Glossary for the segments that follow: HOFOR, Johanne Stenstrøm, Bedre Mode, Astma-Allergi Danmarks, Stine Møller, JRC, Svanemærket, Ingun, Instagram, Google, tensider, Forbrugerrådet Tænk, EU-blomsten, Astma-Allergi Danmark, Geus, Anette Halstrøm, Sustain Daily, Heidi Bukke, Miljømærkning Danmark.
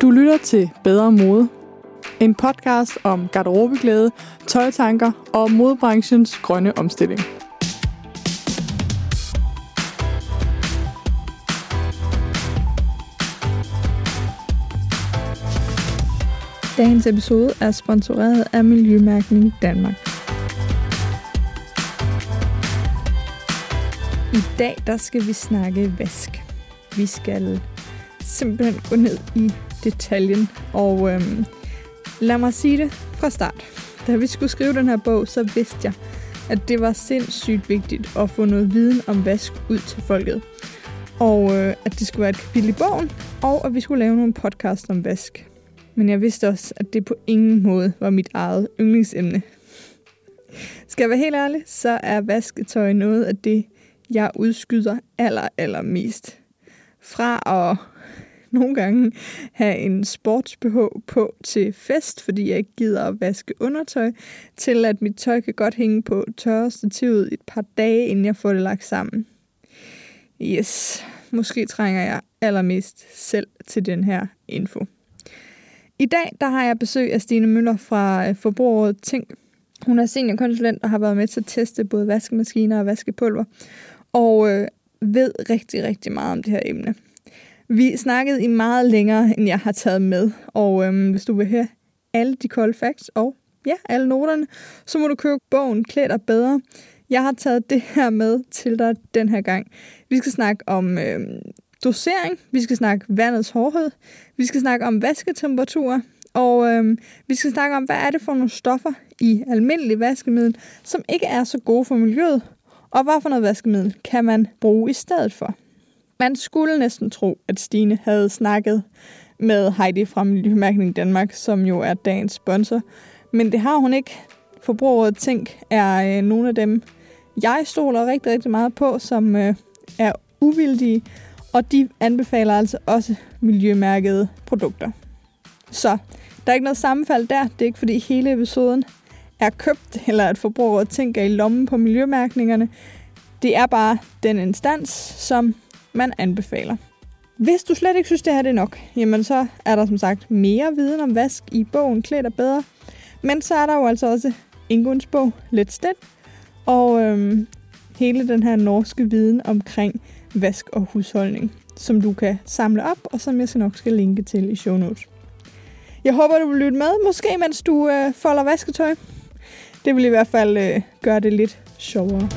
Du lytter til Bedre Mode. En podcast om garderobeglæde, tøjtanker og modebranchens grønne omstilling. Dagens episode er sponsoreret af Miljømærkning Danmark. I dag der skal vi snakke vask. Vi skal simpelthen gå ned i detaljen, og lad mig sige det fra start. Da vi skulle skrive den her bog, så vidste jeg, at det var sindssygt vigtigt at få noget viden om vask ud til folket. Og at det skulle være et kapitel i bogen, og at vi skulle lave nogle podcasts om vask. Men jeg vidste også, at det på ingen måde var mit eget yndlingsemne. Skal jeg være helt ærlig, så er vasketøj noget af det, jeg udskyder allermest. Fra at nogle gange have en sports-BH på til fest, fordi jeg ikke gider at vaske undertøj, til at mit tøj kan godt hænge på tørrestativet et par dage, inden jeg får det lagt sammen. Yes, måske trænger jeg allermest selv til den her info. I dag der har jeg besøg af Stine Møller fra Forbrugerrådet Tænk. Hun er seniorkonsulent og har været med til at teste både vaskemaskiner og vaskepulver, og ved rigtig meget om det her emne. Vi snakkede i meget længere, end jeg har taget med, og hvis du vil høre alle de kolde facts og alle noterne, så må du købe bogen Klæd dig bedre. Jeg har taget det her med til dig den her gang. Vi skal snakke om dosering, vi skal snakke vandets hårdhed, vi skal snakke om vasketemperaturer, og vi skal snakke om, hvad er det for nogle stoffer i almindelig vaskemiddel, som ikke er så gode for miljøet, og hvad for noget vaskemiddel kan man bruge i stedet for. Man skulle næsten tro, at Stine havde snakket med Heidi fra Miljømærkning Danmark, som jo er dagens sponsor, men det har hun ikke. Forbrugerrådet Tænk er nogle af dem, jeg stoler rigtig meget på, som er uvildige, og de anbefaler altså også miljømærkede produkter. Så der er ikke noget sammenfald der. Det er ikke fordi hele episoden er købt, eller at Forbrugerrådet Tænker i lommen på miljømærkningerne. Det er bare den instans, som man anbefaler. Hvis du slet ikke synes, det her er nok, jamen så er der som sagt mere viden om vask i bogen Klæd dig bedre. Men så er der jo altså også Inguns bog Let's Dead, og hele den her norske viden omkring vask og husholdning, som du kan samle op, og som jeg så nok skal linke til i show notes. Jeg håber, du vil lytte med, måske mens du folder vasketøj. Det vil i hvert fald gøre det lidt sjovere.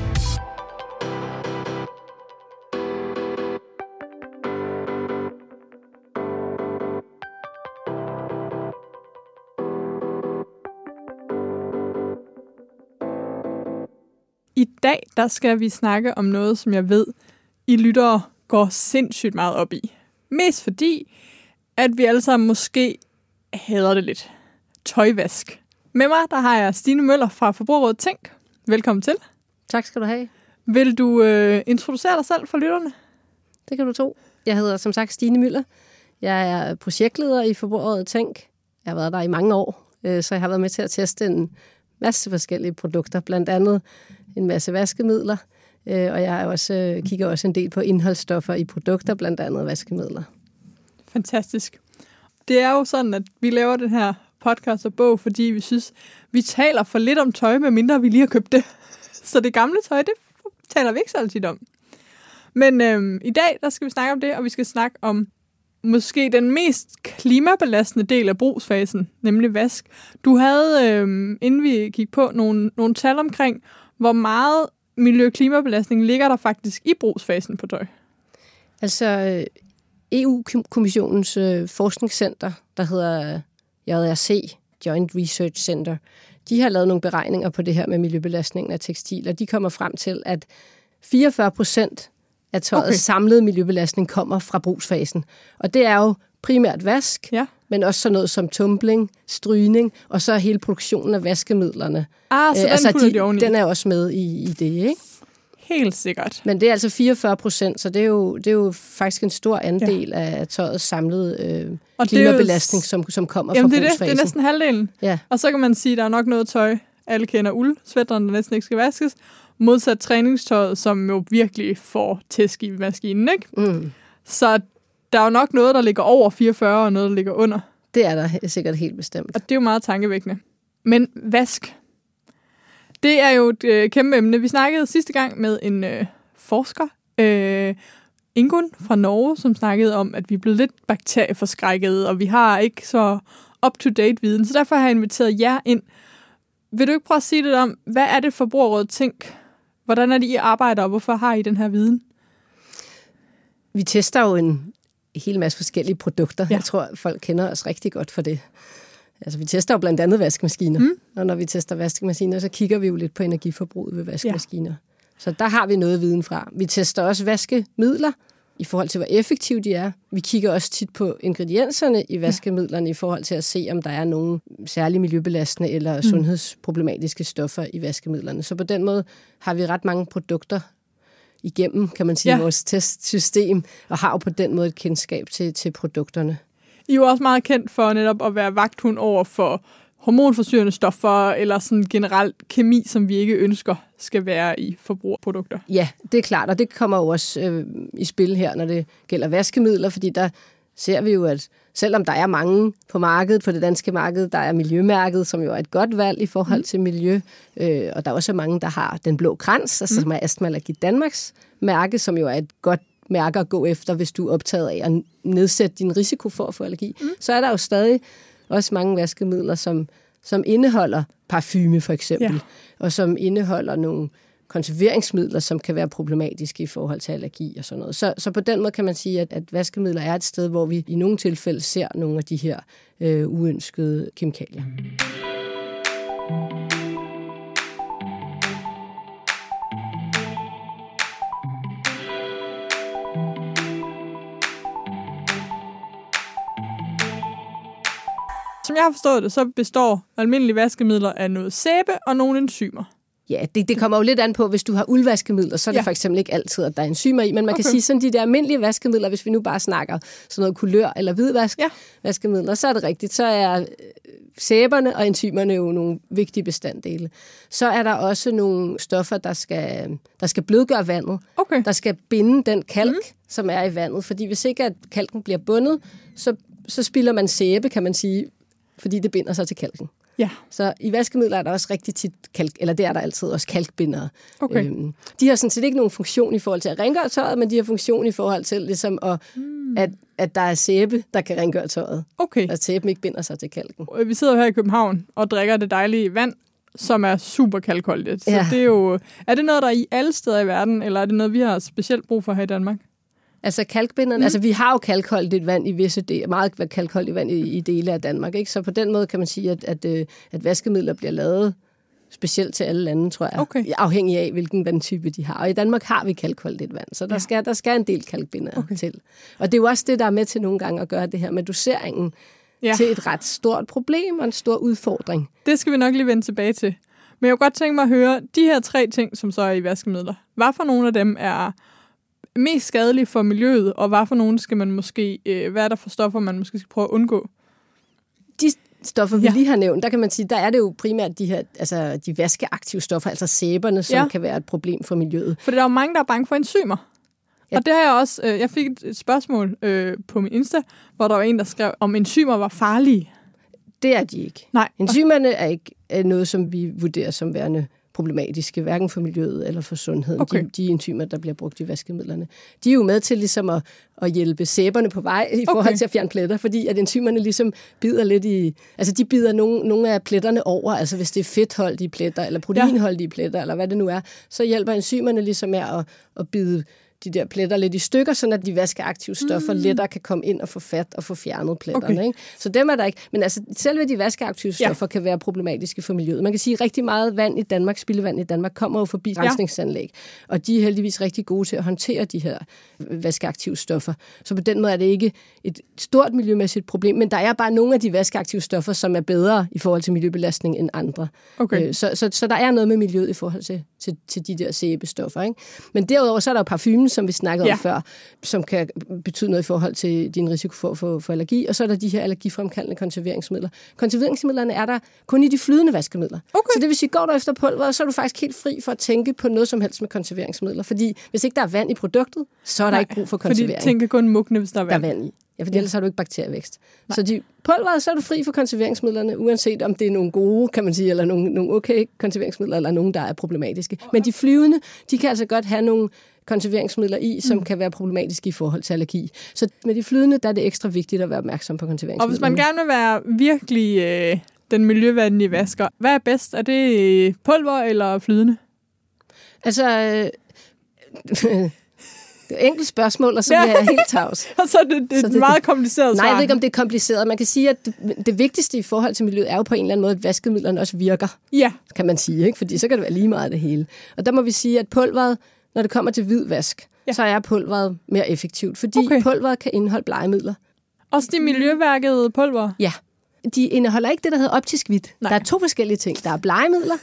I dag der skal vi snakke om noget, som jeg ved, I lyttere går sindssygt meget op i. Mest fordi, at vi alle sammen måske hader det lidt. Tøjvask. Med mig, der har jeg Stine Møller fra Forbrugerrådet Tænk. Velkommen til. Tak skal du have. Vil du introducere dig selv for lytterne? Det kan du tro. Jeg hedder som sagt Stine Møller. Jeg er projektleder i Forbrugerrådet Tænk. Jeg har været der i mange år, så jeg har været med til at teste en masse forskellige produkter. Blandt andet en masse vaskemidler. Og jeg også, kigger også en del på indholdsstoffer i produkter, blandt andet vaskemidler. Fantastisk. Det er jo sådan, at vi laver den her podcast og bog, fordi vi synes, vi taler for lidt om tøj, medmindre vi lige har købt det. Så det gamle tøj, det taler vi ikke så altid om. Men i dag, der skal vi snakke om det, og vi skal snakke om måske den mest klimabelastende del af brugsfasen, nemlig vask. Du havde, inden vi gik på, nogle tal omkring, hvor meget miljø- og klimabelastning ligger der faktisk i brugsfasen på tøj. Altså EU-kommissionens forskningscenter, der hedder JRC, Joint Research Center, de har lavet nogle beregninger på det her med miljøbelastningen af tekstil, og de kommer frem til, at 44% af tøjets samlede miljøbelastning kommer fra brugsfasen. Og det er jo primært vask, men også sådan noget som tumbling, strygning, og så hele produktionen af vaskemidlerne. Så den er også med i det, ikke? Helt sikkert. Men det er altså 44%, så det er jo faktisk en stor andel af tøjets samlede klimabelastning, som kommer fra brugsfasen. Det er næsten halvdelen. Ja. Og så kan man sige, at der er nok noget tøj, alle kender uld, sweateren, der næsten ikke skal vaskes, modsat træningstøjet, som jo virkelig får tæsk i maskinen, ikke? Mm. Så der er jo nok noget, der ligger over 44, og noget, der ligger under. Det er der sikkert helt bestemt. Og det er jo meget tankevækkende. Men vask. Det er jo et kæmpe emne. Vi snakkede sidste gang med en forsker, Ingun fra Norge, som snakkede om, at vi er blevet lidt bakterieforskrækkede, og vi har ikke så up-to-date viden. Så derfor har jeg inviteret jer ind. Vil du ikke prøve at sige lidt om, hvad er det Forbrugerrådet Tænk? Hvordan er det, I arbejder, og hvorfor har I den her viden? Vi tester jo en hel masse forskellige produkter. Ja. Jeg tror, folk kender os rigtig godt for det. Altså, vi tester jo blandt andet vaskemaskiner. Mm. Og når vi tester vaskemaskiner, så kigger vi jo lidt på energiforbruget ved vaskemaskiner. Ja. Så der har vi noget viden fra. Vi tester også vaskemidler i forhold til, hvor effektive de er. Vi kigger også tit på ingredienserne i vaskemidlerne i forhold til at se, om der er nogle særlig miljøbelastende eller sundhedsproblematiske stoffer i vaskemidlerne. Så på den måde har vi ret mange produkter igennem, kan man sige, vores testsystem, og har jo på den måde et kendskab til produkterne. I er jo også meget kendt for netop at være vagthund over for hormonforstyrrende stoffer, eller sådan generelt kemi, som vi ikke ønsker, skal være i forbrugerprodukter. Ja, det er klart, og det kommer jo også i spil her, når det gælder vaskemidler, fordi der ser vi jo, at selvom der er mange på markedet, på det danske marked, der er Miljømærket, som jo er et godt valg i forhold til miljø, og der er også mange, der har den blå krans, altså, som er Astma-Allergi Danmarks mærke, som jo er et godt mærke at gå efter, hvis du er optaget af at nedsætte din risiko for at få allergi. Mm. Så er der jo stadig også mange vaskemidler, som indeholder parfume for eksempel, og som indeholder nogle konserveringsmidler, som kan være problematiske i forhold til allergi og sådan noget. Så på den måde kan man sige, at vaskemidler er et sted, hvor vi i nogle tilfælde ser nogle af de her uønskede kemikalier. Som jeg har forstået det, så består almindelige vaskemidler af noget sæbe og nogle enzymer. Ja, det kommer jo lidt an på, hvis du har uldvaskemidler, så er det for eksempel ikke altid, at der er enzymer i, men man kan sige, sådan de der almindelige vaskemidler, hvis vi nu bare snakker sådan noget kulør eller hvidvaskemidler, så er det rigtigt, så er sæberne og enzymerne jo nogle vigtige bestanddele. Så er der også nogle stoffer, der skal blødgøre vandet, der skal binde den kalk, som er i vandet, fordi hvis ikke at kalken bliver bundet, så spilder man sæbe, kan man sige, fordi det binder sig til kalken. Ja. Så i vaskemidler er der også rigtig tit kalk, eller der er der altid også kalkbindere. Okay. De har sådan set ikke nogen funktion i forhold til at rengøre tøjet, men de har funktion i forhold til ligesom at der er sæbe, der kan rengøre tøjet. Okay. Og sæben ikke binder sig til kalken. Vi sidder her i København og drikker det dejlige vand, som er super kalkholdigt. Så det er jo, er det noget, der er i alle steder i verden, eller er det noget, vi har specielt brug for her i Danmark? Altså kalkbinderne, altså vi har jo kalkholdigt vand i visse dele, meget kalkholdigt vand i dele af Danmark, ikke? Så på den måde kan man sige, at vaskemidler bliver lavet specielt til alle lande, tror jeg, afhængig af, hvilken vandtype de har. Og i Danmark har vi kalkholdigt vand, så der skal en del kalkbindere til. Og det er jo også det, der er med til nogle gange at gøre det her med doseringen til et ret stort problem og en stor udfordring. Det skal vi nok lige vende tilbage til. Men jeg kunne godt tænke mig at høre, de her tre ting, som så er i vaskemidler, hvad for nogle af dem er mest skadelige for miljøet, og hvad for nogle skal man måske, hvad er der for stoffer, man måske skal prøve at undgå? De stoffer, vi lige har nævnt, der kan man sige, der er det jo primært de her, altså de vaskeaktive stoffer, altså sæberne, som kan være et problem for miljøet. For der er jo mange, der er bange for enzymer. Ja. Og det har jeg også, jeg fik et spørgsmål på min Insta, hvor der var en, der skrev, om enzymer var farlige. Det er de ikke. Nej. Enzymerne er ikke noget, som vi vurderer som værende problematiske, hverken for miljøet eller for sundheden. De enzymer, der bliver brugt i vaskemidlerne. De er jo med til ligesom at hjælpe sæberne på vej i forhold til at fjerne pletter, fordi at enzymerne ligesom bider lidt i, altså de bider nogle af pletterne over, altså hvis det er fedtholdige pletter, eller proteinholdige pletter, eller hvad det nu er, så hjælper enzymerne ligesom med at bide de der pletter lidt i stykker, sådan at de vaskeaktive stoffer lettere kan komme ind og få fat og få fjernet pletterne. Okay. Ikke? Så dem er der ikke. Men altså, selve de vaskeaktive stoffer kan være problematiske for miljøet. Man kan sige, at rigtig meget vand i Danmark, spildevand i Danmark, kommer jo forbi rensningsanlæg. Og de er heldigvis rigtig gode til at håndtere de her vaskeaktive stoffer. Så på den måde er det ikke et stort miljømæssigt problem, men der er bare nogle af de vaskeaktive stoffer, som er bedre i forhold til miljøbelastning end andre. Okay. Så der er noget med miljøet i forhold til til de der sæbestoffer. Ikke? Men derudover så er der jo parfumen, som vi snakkede om før, som kan betyde noget i forhold til din risiko for allergi. Og så er der de her allergifremkaldende konserveringsmidler. Konserveringsmidlerne er der kun i de flydende vaskemidler. Okay. Så det vil sige, går du efter pulveret, så er du faktisk helt fri for at tænke på noget som helst med konserveringsmidler. Fordi hvis ikke der er vand i produktet, så er der ikke brug for konservering. Fordi tænker kun mugne, hvis der er vand. Der er vand i. Ja, for ellers har du ikke bakterievækst. Nej. Så de pulveret, så er du fri for konserveringsmidlerne, uanset om det er nogle gode, kan man sige, eller nogle okay konserveringsmidler, eller nogle, der er problematiske. Men de flyvende, de kan altså godt have nogle konserveringsmidler i, som kan være problematiske i forhold til allergi. Så med de flydende, der er det ekstra vigtigt at være opmærksom på konserveringsmidler. Og hvis man gerne vil være virkelig den miljøvenlige vasker, hvad er bedst? Er det pulver eller flydende? Altså... enkelt spørgsmål, og så bliver jeg helt tavs. Og så er det meget kompliceret svar. Nej, jeg ved ikke, om det er kompliceret. Man kan sige, at det vigtigste i forhold til miljøet er jo på en eller anden måde, at vaskemidlerne også virker. Ja. Kan man sige, ikke? Fordi så kan det være lige meget det hele. Og der må vi sige, at pulveret, når det kommer til hvidvask, så er pulveret mere effektivt. Fordi pulveret kan indeholde blegemidler. Også de miljømærkede pulver? Ja. De indeholder ikke det, der hedder optisk hvidt. Der er to forskellige ting. Der er blegemidler...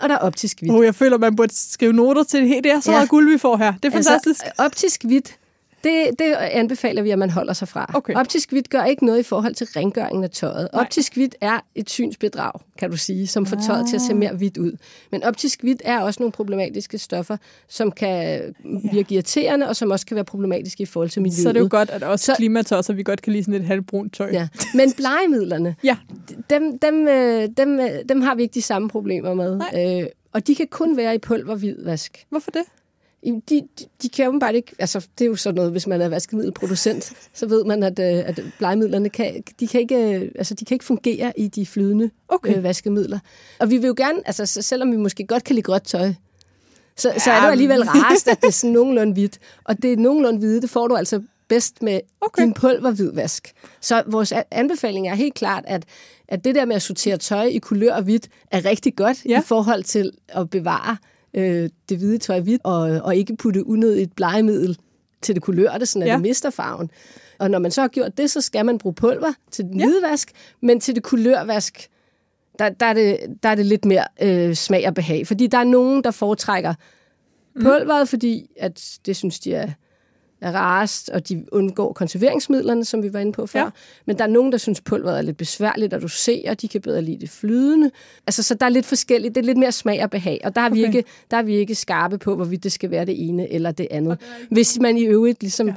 og der er optisk hvidt. Jeg føler, man burde skrive noter til det. Det er så meget guld, vi får her. Det er fantastisk. Altså, optisk hvidt, det anbefaler vi, at man holder sig fra. Okay. Optisk hvidt gør ikke noget i forhold til rengøringen af tøjet. Nej. Optisk hvidt er et synsbedrag, kan du sige, som får tøjet til at se mere hvidt ud. Men optisk hvidt er også nogle problematiske stoffer, som kan virke irriterende, og som også kan være problematiske i forhold til miljøet. Så det er jo godt, at også klimatøj, så vi godt kan lide sådan et halvbrunt tøj. Ja. Men blegemidlerne, dem har vi ikke de samme problemer med. Og de kan kun være i pulverhvidvask. Hvorfor det? De kan jo bare ikke... Altså, det er jo sådan noget, hvis man er vaskemiddelproducent, så ved man, at blegemidlerne de kan ikke fungere i de flydende vaskemidler. Og vi vil jo gerne... Altså, selvom vi måske godt kan lide gråt tøj, så er det jo alligevel rarest, at det er sådan nogenlunde hvidt. Og det er nogenlunde hvide, det får du altså bedst med din pulverhvidvask. Så vores anbefaling er helt klart, at det der med at sortere tøj i kulør og hvidt er rigtig godt i forhold til at bevare... det hvide tøj hvidt, og ikke putte unødigt blegemiddel til det kulørte, sådan at det mister farven. Og når man så har gjort det, så skal man bruge pulver til den hvidvask, men til det kulørvask, der er det lidt mere smag og behag. Fordi der er nogen, der foretrækker pulveret, fordi at det synes de er rarest, og de undgår konserveringsmidlerne, som vi var inde på før. Ja. Men der er nogen, der synes, pulveret er lidt besværligt at dosere, de kan bedre lide det flydende. Altså, så der er lidt forskelligt. Det er lidt mere smag og behag, og der er, vi ikke skarpe på, hvorvidt det skal være det ene eller det andet. Hvis man i øvrigt ligesom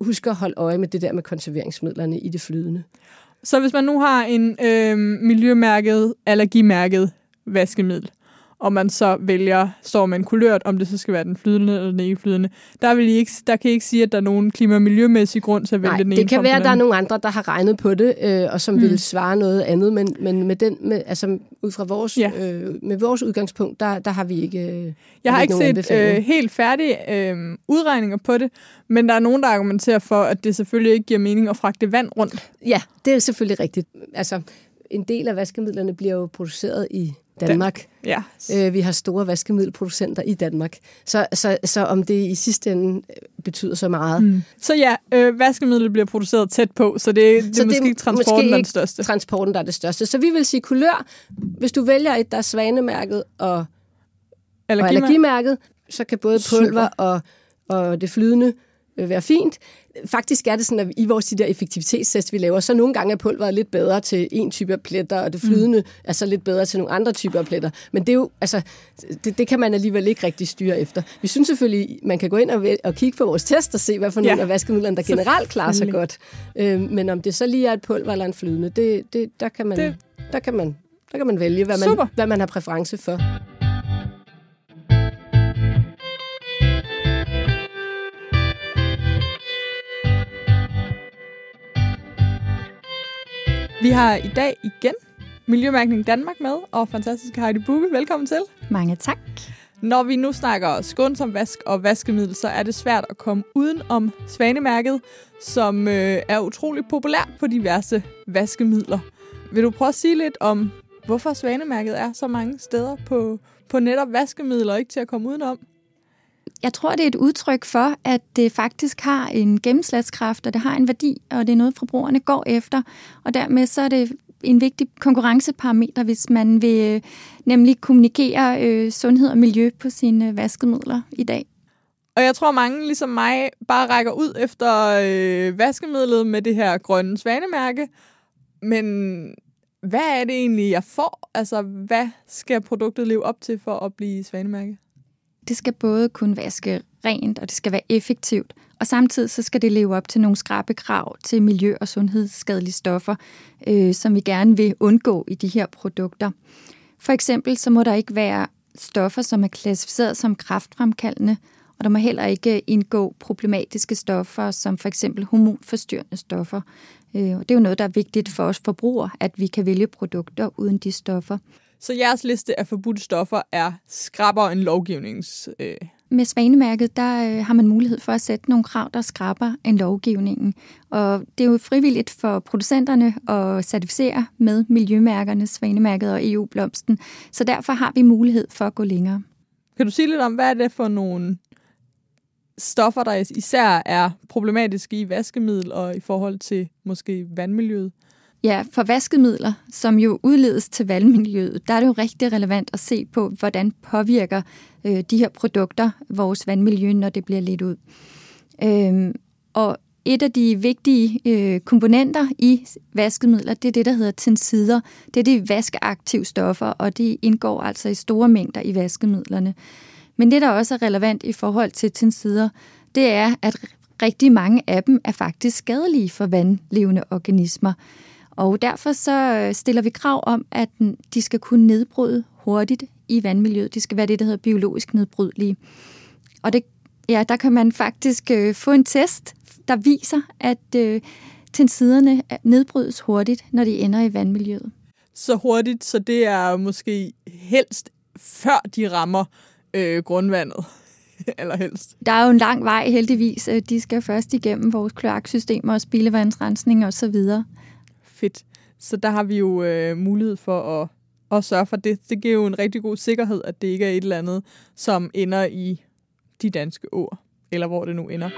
husker at holde øje med det der med konserveringsmidlerne i det flydende. Så hvis man nu har en miljømærket, allergimærket vaskemiddel, og man så står med en kulørt, om det så skal være den flydende eller den ikke flydende. Der kan I ikke sige, at der er nogen klima- og miljømæssig grund til at vælge den ene. Nej, det kan være, at der er nogle andre, der har regnet på det, og som vil svare noget andet, men ud fra vores, med vores udgangspunkt, der har vi ikke jeg har ikke set helt færdige udregninger på det, men der er nogen, der argumenterer for, at det selvfølgelig ikke giver mening at fragte vand rundt. Ja, det er selvfølgelig rigtigt. Altså, en del af vaskemidlerne bliver jo produceret i Danmark. Ja. Vi har store vaskemiddelproducenter i Danmark. Så om det i sidste ende betyder så meget. Så vaskemidlet bliver produceret tæt på, så det er måske ikke transporten, der er det største. Så vi vil sige kulør. Hvis du vælger et, der er svanemærket og allergimærket, så kan både pulver og det flydende være fint. Faktisk er det sådan, at i vores de der effektivitetstest, vi laver, så nogle gange er pulveret lidt bedre til en type af pletter, og det flydende er så lidt bedre til nogle andre typer af pletter. Men det er jo, altså, det kan man alligevel ikke rigtig styre efter. Vi synes selvfølgelig, man kan gå ind og kigge på vores test og se, hvad for nogle af vaskemidlerne, der generelt klarer sig godt. Men om det så lige er et pulver eller en flydende, der kan man vælge, hvad man har præference for. Vi har i dag igen Miljømærkning Danmark med, og fantastiske Heidi Bukke. Velkommen til. Mange tak. Når vi nu snakker skånsom vask og vaskemiddel, så er det svært at komme uden om Svanemærket, som er utroligt populært på diverse vaskemidler. Vil du prøve at sige lidt om, hvorfor Svanemærket er så mange steder på netop vaskemidler, ikke til at komme udenom? Jeg tror, det er et udtryk for, at det faktisk har en gennemslagskraft, og det har en værdi, og det er noget, forbrugerne går efter. Og dermed så er det en vigtig konkurrenceparameter, hvis man vil nemlig kommunikere sundhed og miljø på sine vaskemidler i dag. Og jeg tror, mange ligesom mig bare rækker ud efter vaskemidlet med det her grønne svanemærke. Men hvad er det egentlig, jeg får? Altså, hvad skal produktet leve op til for at blive svanemærke? Det skal både kunne vaske rent, og det skal være effektivt. Og samtidig så skal det leve op til nogle skrappe krav til miljø- og sundhedsskadelige stoffer, som vi gerne vil undgå i de her produkter. For eksempel så må der ikke være stoffer, som er klassificeret som kræftfremkaldende, og der må heller ikke indgå problematiske stoffer, som for eksempel hormonforstyrrende stoffer. Og det er jo noget, der er vigtigt for os forbrugere, at vi kan vælge produkter uden de stoffer. Så jeres liste af forbudte stoffer er skrappere end lovgivningens? Med Svanemærket, der har man mulighed for at sætte nogle krav, der skrapper end lovgivningen. Og det er jo frivilligt for producenterne at certificere med miljømærkerne, Svanemærket og EU-blomsten. Så derfor har vi mulighed for at gå længere. Kan du sige lidt om, hvad er det for nogle stoffer, der især er problematiske i vaskemiddel og i forhold til måske vandmiljøet? Ja, for vaskemidler, som jo udledes til vandmiljøet, der er det jo rigtig relevant at se på, hvordan påvirker de her produkter vores vandmiljø, når det bliver lidt ud. Og et af de vigtige komponenter i vaskemidler, det er det, der hedder tensider. Det er de vaskeaktive stoffer, og det indgår altså i store mængder i vaskemidlerne. Men det, der også er relevant i forhold til tensider, det er, at rigtig mange af dem er faktisk skadelige for vandlevende organismer. Og derfor så stiller vi krav om, at de skal kunne nedbryde hurtigt i vandmiljøet. De skal være det, der hedder biologisk nedbrydelige. Og det, ja, der kan man faktisk få en test, der viser, at tensiderne nedbrydes hurtigt, når de ender i vandmiljøet. Så hurtigt, så det er måske helst før de rammer grundvandet. Der er jo en lang vej heldigvis. De skal først igennem vores kloaksystemer og spildevandsrensning og så videre. Fedt. Så der har vi jo mulighed for at sørge for det. Det giver jo en rigtig god sikkerhed, at det ikke er et eller andet, som ender i de danske åer, eller hvor det nu ender.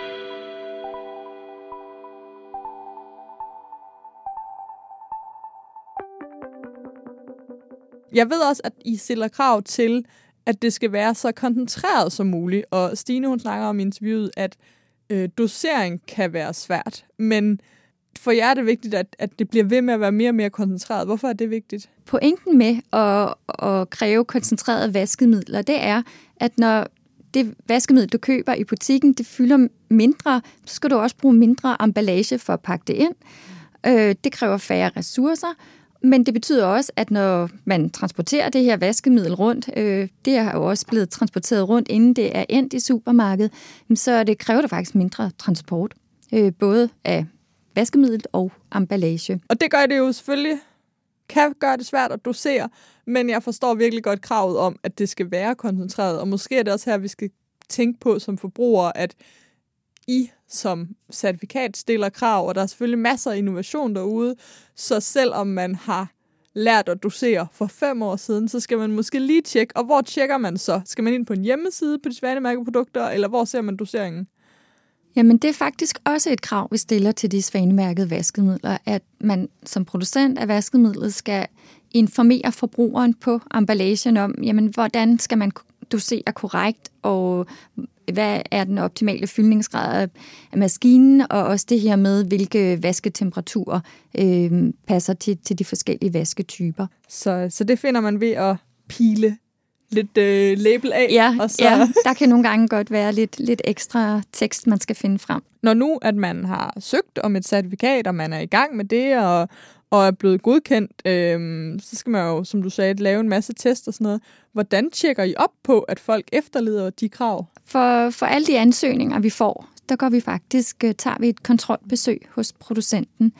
Jeg ved også, at I stiller krav til, at det skal være så koncentreret som muligt. Og Stine, hun snakker om i interviewet, at dosering kan være svært. Men for jer er det vigtigt, at det bliver ved med at være mere og mere koncentreret. Hvorfor er det vigtigt? Pointen med at kræve koncentrerede vaskemidler, det er, at når det vaskemiddel, du køber i butikken, det fylder mindre, så skal du også bruge mindre emballage for at pakke det ind. Det kræver færre ressourcer. Men det betyder også, at når man transporterer det her vaskemiddel rundt, det er jo også blevet transporteret rundt, inden det er endt i supermarkedet, så det kræver der faktisk mindre transport, både af vaskemiddel og emballage. Og det gør det jo selvfølgelig, kan gøre det svært at dosere, men jeg forstår virkelig godt kravet om, at det skal være koncentreret, og måske er det også her, vi skal tænke på som forbrugere, at I som certifikat stiller krav, og der er selvfølgelig masser af innovation derude, så selvom man har lært at dosere for 5 år siden, så skal man måske lige tjekke, og hvor tjekker man så? Skal man ind på en hjemmeside på de svanemærkeprodukter, eller hvor ser man doseringen? Jamen det er faktisk også et krav, vi stiller til de svanemærkede vaskemidler, at man som producent af vaskemidlet skal informere forbrugeren på emballagen om, jamen hvordan skal man dosere korrekt, og hvad er den optimale fyldningsgrad af maskinen, og også det her med, hvilke vasketemperaturer passer til de forskellige vasketyper. Så det finder man ved at pile lidt label af. Ja, og så... ja, der kan nogle gange godt være lidt ekstra tekst, man skal finde frem. Når nu, at man har søgt om et certifikat, og man er i gang med det, og er blevet godkendt, så skal man jo, som du sagde, lave en masse test og sådan noget. Hvordan tjekker I op på, at folk efterleder de krav? For alle de ansøgninger, vi får, der tager vi et kontrolbesøg hos producenten.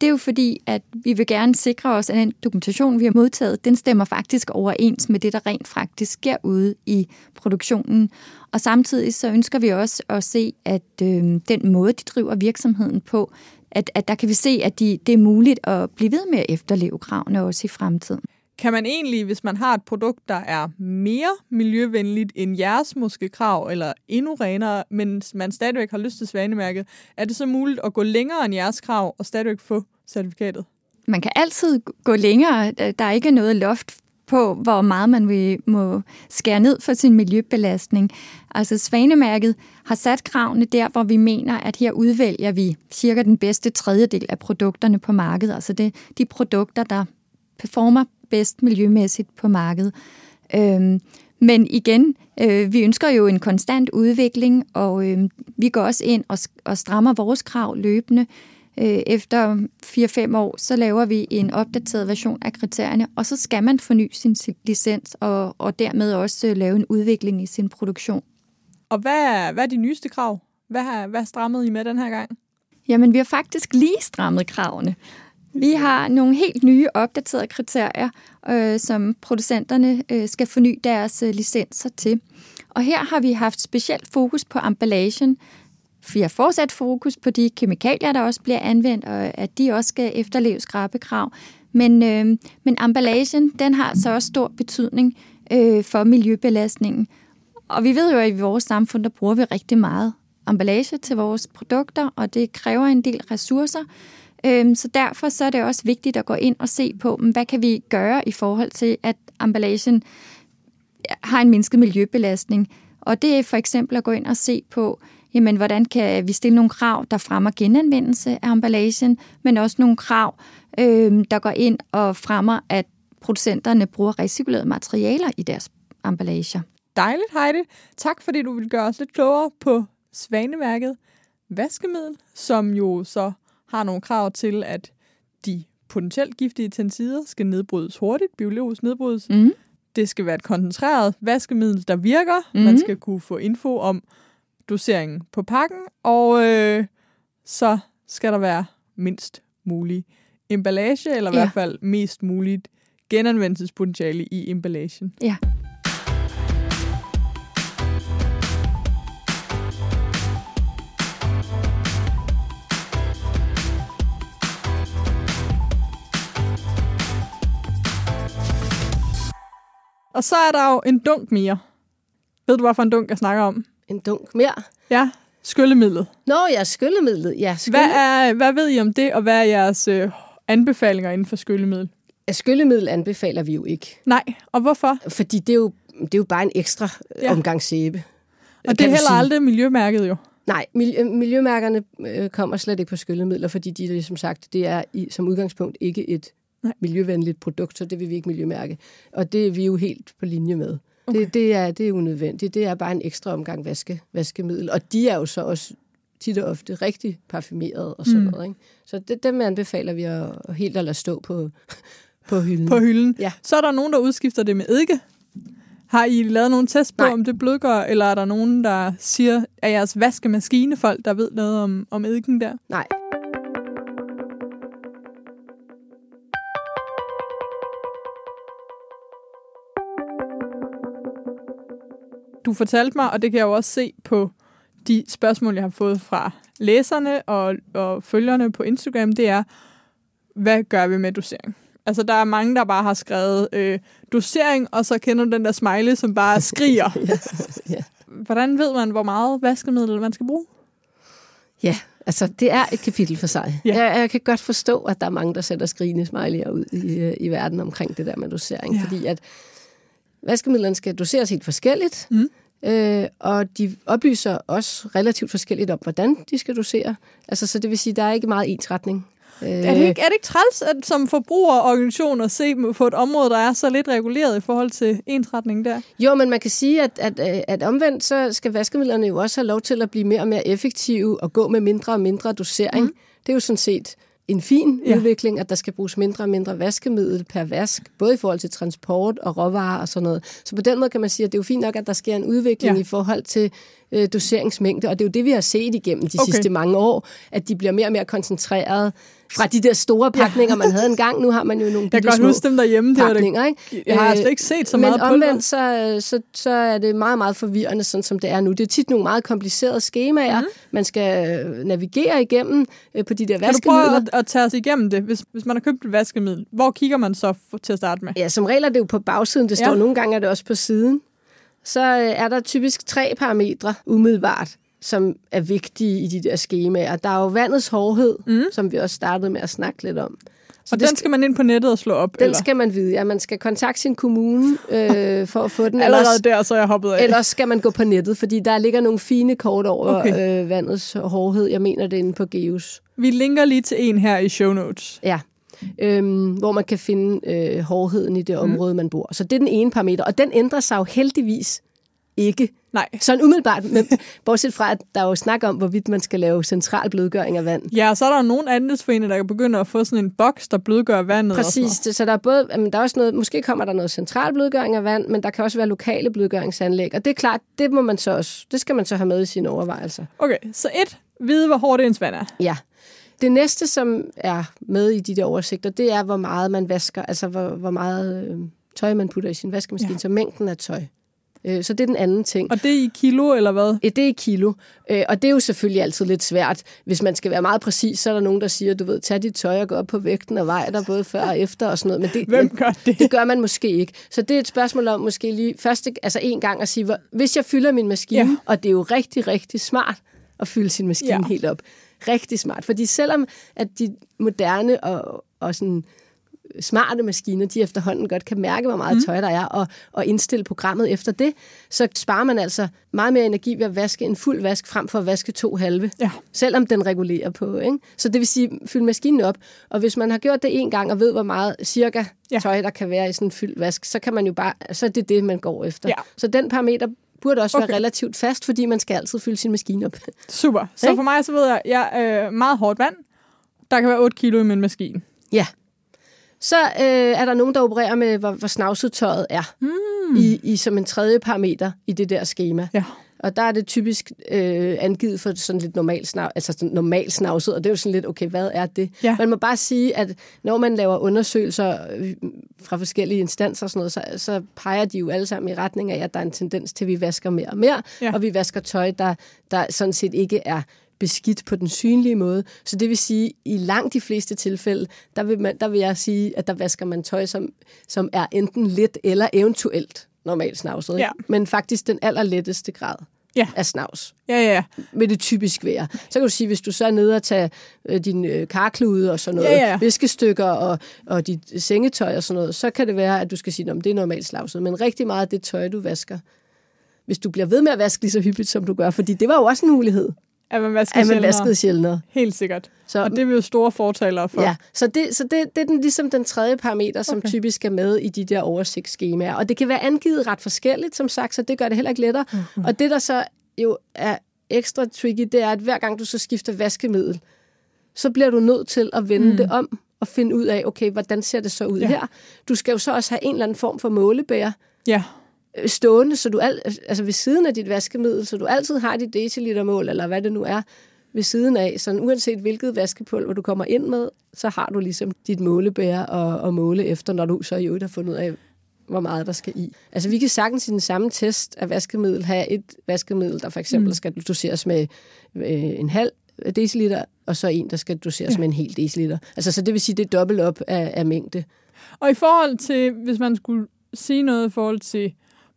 Det er jo fordi, at vi vil gerne sikre os, at den dokumentation, vi har modtaget, den stemmer faktisk overens med det, der rent faktisk sker ude i produktionen. Og samtidig så ønsker vi også at se, at den måde, de driver virksomheden på, at der kan vi se, at det er muligt at blive ved med at efterleve kravene også i fremtiden. Kan man egentlig, hvis man har et produkt, der er mere miljøvenligt end jeres måske krav, eller endnu renere, men man stadigvæk har lyst til Svanemærket, er det så muligt at gå længere end jeres krav og stadigvæk få certifikatet? man kan altid gå længere. Der er ikke noget loft på, hvor meget man må skære ned for sin miljøbelastning. Altså Svanemærket har sat kravene der, hvor vi mener, at her udvælger vi cirka den bedste tredjedel af produkterne på markedet. Altså det de produkter, der performer bedst miljømæssigt på markedet. Men igen, vi ønsker jo en konstant udvikling, og vi går også ind og strammer vores krav løbende. Efter 4-5 år, så laver vi en opdateret version af kriterierne, og så skal man forny sin licens og dermed også lave en udvikling i sin produktion. Og hvad er de nyeste krav? Hvad strammede I med den her gang? Jamen, vi har faktisk lige strammet kravene. Vi har nogle helt nye opdaterede kriterier, som producenterne skal forny deres licenser til. Og her har vi haft specielt fokus på emballagen. Vi har fortsat fokus på de kemikalier, der også bliver anvendt, og at de også skal efterleve skrabekrav. Men emballagen, den har så også stor betydning for miljøbelastningen. Og vi ved jo, at i vores samfund, der bruger vi rigtig meget emballage til vores produkter, og det kræver en del ressourcer. Så derfor så er det også vigtigt at gå ind og se på, hvad kan vi gøre i forhold til, at emballagen har en mindsket miljøbelastning. Og det er for eksempel at gå ind og se på, jamen, hvordan kan vi stille nogle krav, der fremmer genanvendelse af emballagen, men også nogle krav, der går ind og fremmer, at producenterne bruger recirkulerede materialer i deres emballager. Dejligt, Heidi. Tak, fordi du vil gøre os lidt klogere på Svanemærket vaskemiddel, som jo så har nogle krav til, at de potentielt giftige tensider skal nedbrydes hurtigt, biologisk nedbrydes. Mm-hmm. Det skal være et koncentreret vaskemiddel, der virker. Mm-hmm. Man skal kunne få info om doseringen på pakken, og så skal der være mindst mulig emballage, eller i hvert fald mest muligt genanvendelsespotentiale i emballagen. Ja. Og så er der jo en dunk mere. Ved du, hvorfor en dunk jeg snakker om? En dunk mere? Ja, skyllemidlet. Nå ja, skyllemidlet. Ja, hvad ved I om det, og hvad er jeres anbefalinger inden for skyllemiddel? Skyllemiddel anbefaler vi jo ikke. Nej, og hvorfor? Fordi det er jo bare en ekstra omgang sæbe. Og det er heller aldrig miljømærket jo. Nej, miljømærkerne kommer slet ikke på skyllemidler, fordi de, som sagt, det er som udgangspunkt ikke et miljøvenligt produkt, så det vil vi ikke miljømærke. Og det er vi jo helt på linje med. Okay. Det er unødvendigt. Det er bare en ekstra omgang vaskemiddel. Og de er jo så også tit og ofte rigtig parfumerede og sådan noget. Ikke? Så dem anbefaler vi at helt at lade stå på hylden. På hylden. Ja. Så er der nogen, der udskifter det med eddike. Har I lavet nogle test på, om det blødgør, eller er der nogen, der siger, er jeres vaskemaskinefolk, der ved noget om eddiken der? Nej. Du fortalte mig, og det kan jeg jo også se på de spørgsmål, jeg har fået fra læserne og følgerne på Instagram, det er, hvad gør vi med dosering? Altså, der er mange, der bare har skrevet dosering, og så kender du den der smiley, som bare skriger. Ja. Hvordan ved man, hvor meget vaskemiddel man skal bruge? Ja, altså, det er et kapitel for sig. Ja. Jeg kan godt forstå, at der er mange, der sætter skrigende smiley'er ud i verden omkring det der med dosering, fordi at vaskemidlerne skal doseres helt forskelligt, og de oplyser også relativt forskelligt om, hvordan de skal dosere. Altså, så det vil sige, at der er ikke meget ensretning. Er det ikke træls, at som forbrugerorganisationer se på et område, der er så lidt reguleret i forhold til ensretning der? Jo, men man kan sige, at omvendt, så skal vaskemidlerne jo også have lov til at blive mere og mere effektive og gå med mindre og mindre dosering. Mm. Det er jo sådan set en fin udvikling, at der skal bruges mindre og mindre vaskemiddel per vask, både i forhold til transport og råvarer og sådan noget. Så på den måde kan man sige, at det er jo fint nok, at der sker en udvikling i forhold til doseringsmængde, og det er jo det, vi har set igennem de sidste mange år, at de bliver mere og mere koncentreret fra de der store pakninger, man havde engang. Nu har man jo nogle bitte små pakninger. Ikke? Jeg har slet ikke set så meget på det. Men omvendt, så er det meget, meget forvirrende, sådan som det er nu. Det er tit nogle meget komplicerede skemaer, man skal navigere igennem på de der vaskemidler. Kan du prøve at tage os igennem det, hvis man har købt et vaskemiddel? Hvor kigger man så til at starte med? Ja, som regel er det jo på bagsiden. Det står nogle gange, er det også på siden. Så er der typisk 3 parametre umiddelbart, som er vigtige i de der skemaer. Der er jo vandets hårdhed, som vi også startede med at snakke lidt om. Så og den skal man ind på nettet og slå op? Den eller? Skal man vide, ja. Man skal kontakte sin kommune for at få den. Allerede der, så er jeg hoppet af. Ellers skal man gå på nettet, fordi der ligger nogle fine kort over vandets hårdhed. Jeg mener det inde på Geus. Vi linker lige til en her i show notes. Ja. Hvor man kan finde hårdheden i det område, man bor. Så det er den ene parameter, og den ændrer sig jo heldigvis ikke. Nej. Sådan umiddelbart, men bortset fra, at der er jo snak om, hvorvidt man skal lave central blødgøring af vand. Ja, og så er der nogle andelsforeninger, der kan begynde at få sådan en boks, der blødgør vandet. Præcis, og så der er både, der er også noget, måske kommer der noget central blødgøring af vand, men der kan også være lokale blødgøringsanlæg, og det er klart, det må man så også, det skal man så have med i sine overvejelser. Okay, så vide, hvor hårdt ens vand er. Ja. Det næste, som er med i de der oversigter, det er, hvor meget man vasker, altså hvor meget tøj, man putter i sin vaskemaskine, så mængden af tøj. Så det er den anden ting. Og det er i kilo, eller hvad? Ja, det er i kilo. Og det er jo selvfølgelig altid lidt svært. Hvis man skal være meget præcis, så er der nogen, der siger, du ved, tag dit tøj og gå op på vægten og vej der både før og efter og sådan noget. Men det, hvem gør det? Det gør man måske ikke. Så det er et spørgsmål om måske lige en gang at sige, hvis jeg fylder min maskine, og det er jo rigtig, rigtig smart at fylde sin maskine helt op. Rigtig smart, fordi selvom at de moderne og sådan smarte maskiner, de efterhånden godt kan mærke, hvor meget tøj der er, og indstille programmet efter det, så sparer man altså meget mere energi ved at vaske en fuld vask, frem for at vaske 2 halve, selvom den regulerer på, ikke? Så det vil sige, fyld maskinen op, og hvis man har gjort det en gang, og ved, hvor meget cirka tøj, der kan være i sådan en fyldt vask, så kan man jo bare, så er det det, man går efter. Ja. Så den parameter burde også være relativt fast, fordi man skal altid fylde sin maskine op. Super. Så for mig, så ved jeg meget hårdt vand. Der kan være 8 kilo i min maskine. Ja. Så er der nogen, der opererer med, hvor snavset tøjet er, som en tredje parameter i det der schema. Ja. Og der er det typisk angivet for sådan lidt normalt snavset, og det er jo sådan lidt, okay, hvad er det? Ja. Man må bare sige, at når man laver undersøgelser fra forskellige instanser og sådan noget, så peger de jo alle sammen i retning af, at der er en tendens til, at vi vasker mere og mere, og vi vasker tøj, der sådan set ikke er beskidt på den synlige måde. Så det vil sige, at i langt de fleste tilfælde, der vil jeg sige, at der vasker man tøj, som er enten lidt eller eventuelt normalt snavset, men faktisk den allerletteste grad af snavs. Ja. Med det typisk vejr. Så kan du sige, hvis du så er nede og tager din karklude og sådan noget, viskestykker og dit sengetøj og sådan noget, så kan det være, at du skal sige, at det er normalt snavset. Men rigtig meget af det tøj, du vasker, hvis du bliver ved med at vaske lige så hyppigt, som du gør, fordi det var jo også en mulighed. At man vaskede sjældnere. Helt sikkert. Så, og det er vi jo store fortalere for. Ja, så det er ligesom den tredje parameter, som typisk er med i de der oversigtsskemaer. Og det kan være angivet ret forskelligt, som sagt, så det gør det heller ikke lettere. Mm-hmm. Og det, der så jo er ekstra tricky, det er, at hver gang du så skifter vaskemiddel, så bliver du nødt til at vende det om og finde ud af, okay, hvordan ser det så ud her? Du skal jo så også have en eller anden form for målebærer. Ja. Stående, så du altså ved siden af dit vaskemiddel, så du altid har dit decilitermål, eller hvad det nu er, ved siden af. Så uanset hvilket vaskepulver du kommer ind med, så har du ligesom dit målebærer at måle efter, når du så i øvrigt har fundet ud af, hvor meget der skal i. Altså vi kan sagtens i den samme test af vaskemiddel have et vaskemiddel, der for eksempel skal doseres med 0,5 deciliter, og så en, der skal doseres med 1 hel deciliter. Altså så det vil sige, det er dobbelt op af mængde. Og i forhold til, hvis man skulle sige noget i forhold til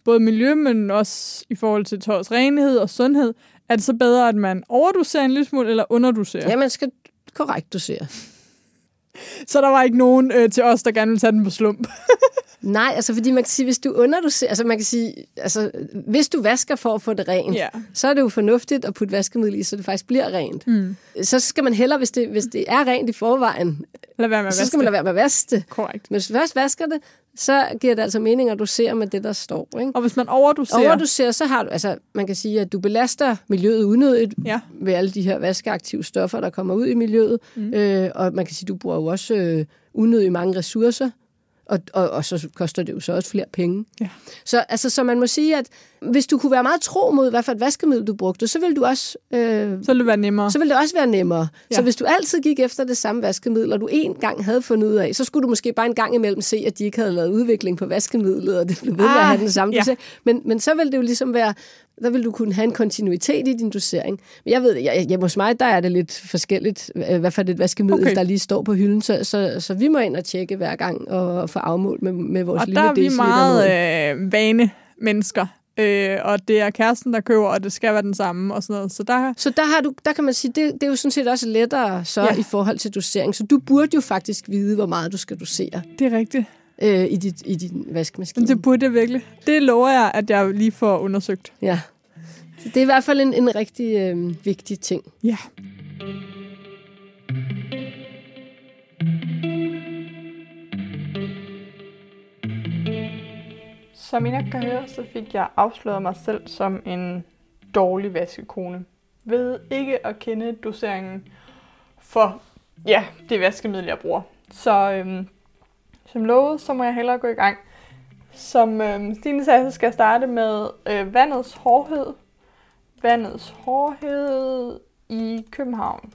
både miljø, men også i forhold til tøjets renhed og sundhed, er det så bedre, at man overdoserer en lille smule, eller underdoserer? Ja, man skal korrekt dosere. Så der var ikke nogen til os, der gerne ville tage den på slump? Nej, altså fordi man kan sige, hvis du underdoserer, altså man kan sige, altså hvis du vasker for at få det rent, så er det jo fornuftigt at putte vaskemiddel i, så det faktisk bliver rent. Mm. Så skal man hellere, hvis det er rent i forvejen, så skal man lade være med at vaske det. Korrekt. Men hvis du først vasker det, så giver det altså mening at dosere med det, der står. Ikke? Og hvis man overdoserer, så har du, altså man kan sige, at du belaster miljøet unødigt ved alle de her vaskeaktive stoffer, der kommer ud i miljøet. Mm. Og man kan sige, at du bruger jo også unødigt mange ressourcer. Og så koster det jo så også flere penge. Ja. Så man må sige, at hvis du kunne være meget tro mod, hvad for et vaskemiddel du brugte, så ville du også Så ville det også være nemmere. Ja. Så hvis du altid gik efter det samme vaskemiddel, og du en gang havde fundet ud af, så skulle du måske bare en gang imellem se, at de ikke havde lavet udvikling på vaskemidlet, og det blev ved med at have den samme dosering. Men så ville det jo ligesom være, der ville du kunne have en kontinuitet i din dosering. Men jeg ved, hos mig, der er det lidt forskelligt, hvad for et vaskemiddel, der lige står på hylden, så vi må ind og tjekke hver gang og få afmålt med vores lille deciliter. Og der er vi meget vanemennesker. og det er kæresten, der køber, og det skal være den samme, og sådan noget. Så der kan man sige, det er jo sådan set også lettere så i forhold til dosering. Så du burde jo faktisk vide, hvor meget du skal dosere. Det er rigtigt. I din vaskemaskine. Det burde jeg virkelig. Det lover jeg, at jeg lige får undersøgt. Ja. Så det er i hvert fald en rigtig vigtig ting. Ja. Som I nok kan høre, så fik jeg afsløret mig selv som en dårlig vaskekone. Ved ikke at kende doseringen for det vaskemiddel, jeg bruger. Så som lovet, så må jeg hellere gå i gang. Som Stine sagde, så skal jeg starte med vandets hårdhed. Vandets hårdhed i København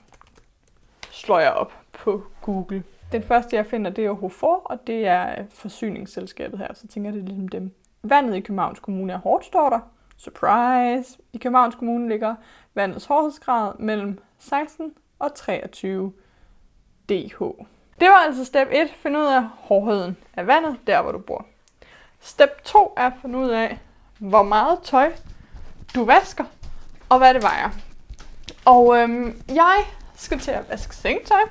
slår jeg op på Google. Den første, jeg finder, det er HOFOR, og det er forsyningsselskabet her, så tænker det ligesom dem. Vandet i Københavns Kommune er hårdt, står der. Surprise! I Københavns Kommune ligger vandets hårdhedsgrad mellem 16 og 23 dH. Det var altså step 1, find ud af hårdheden af vandet, der hvor du bor. Step 2 er at finde ud af, hvor meget tøj du vasker, og hvad det vejer. Og jeg skal til at vaske sengetøj.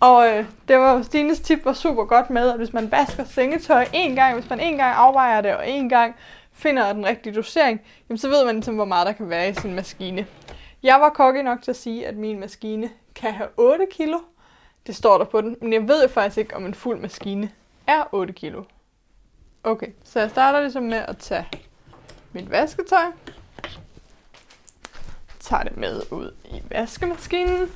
Og det var Stines tip, var super godt med, at hvis man vasker sengetøj en gang, hvis man en gang afvejer det, og en gang finder den rigtige dosering, jamen, så ved man ligesom, hvor meget der kan være i sin maskine. Jeg var kokke nok til at sige, at min maskine kan have 8 kilo. Det står der på den, men jeg ved jo faktisk ikke, om en fuld maskine er 8 kilo. Okay, så jeg starter ligesom med at tage mit vasketøj. Jeg tager det med ud i vaskemaskinen.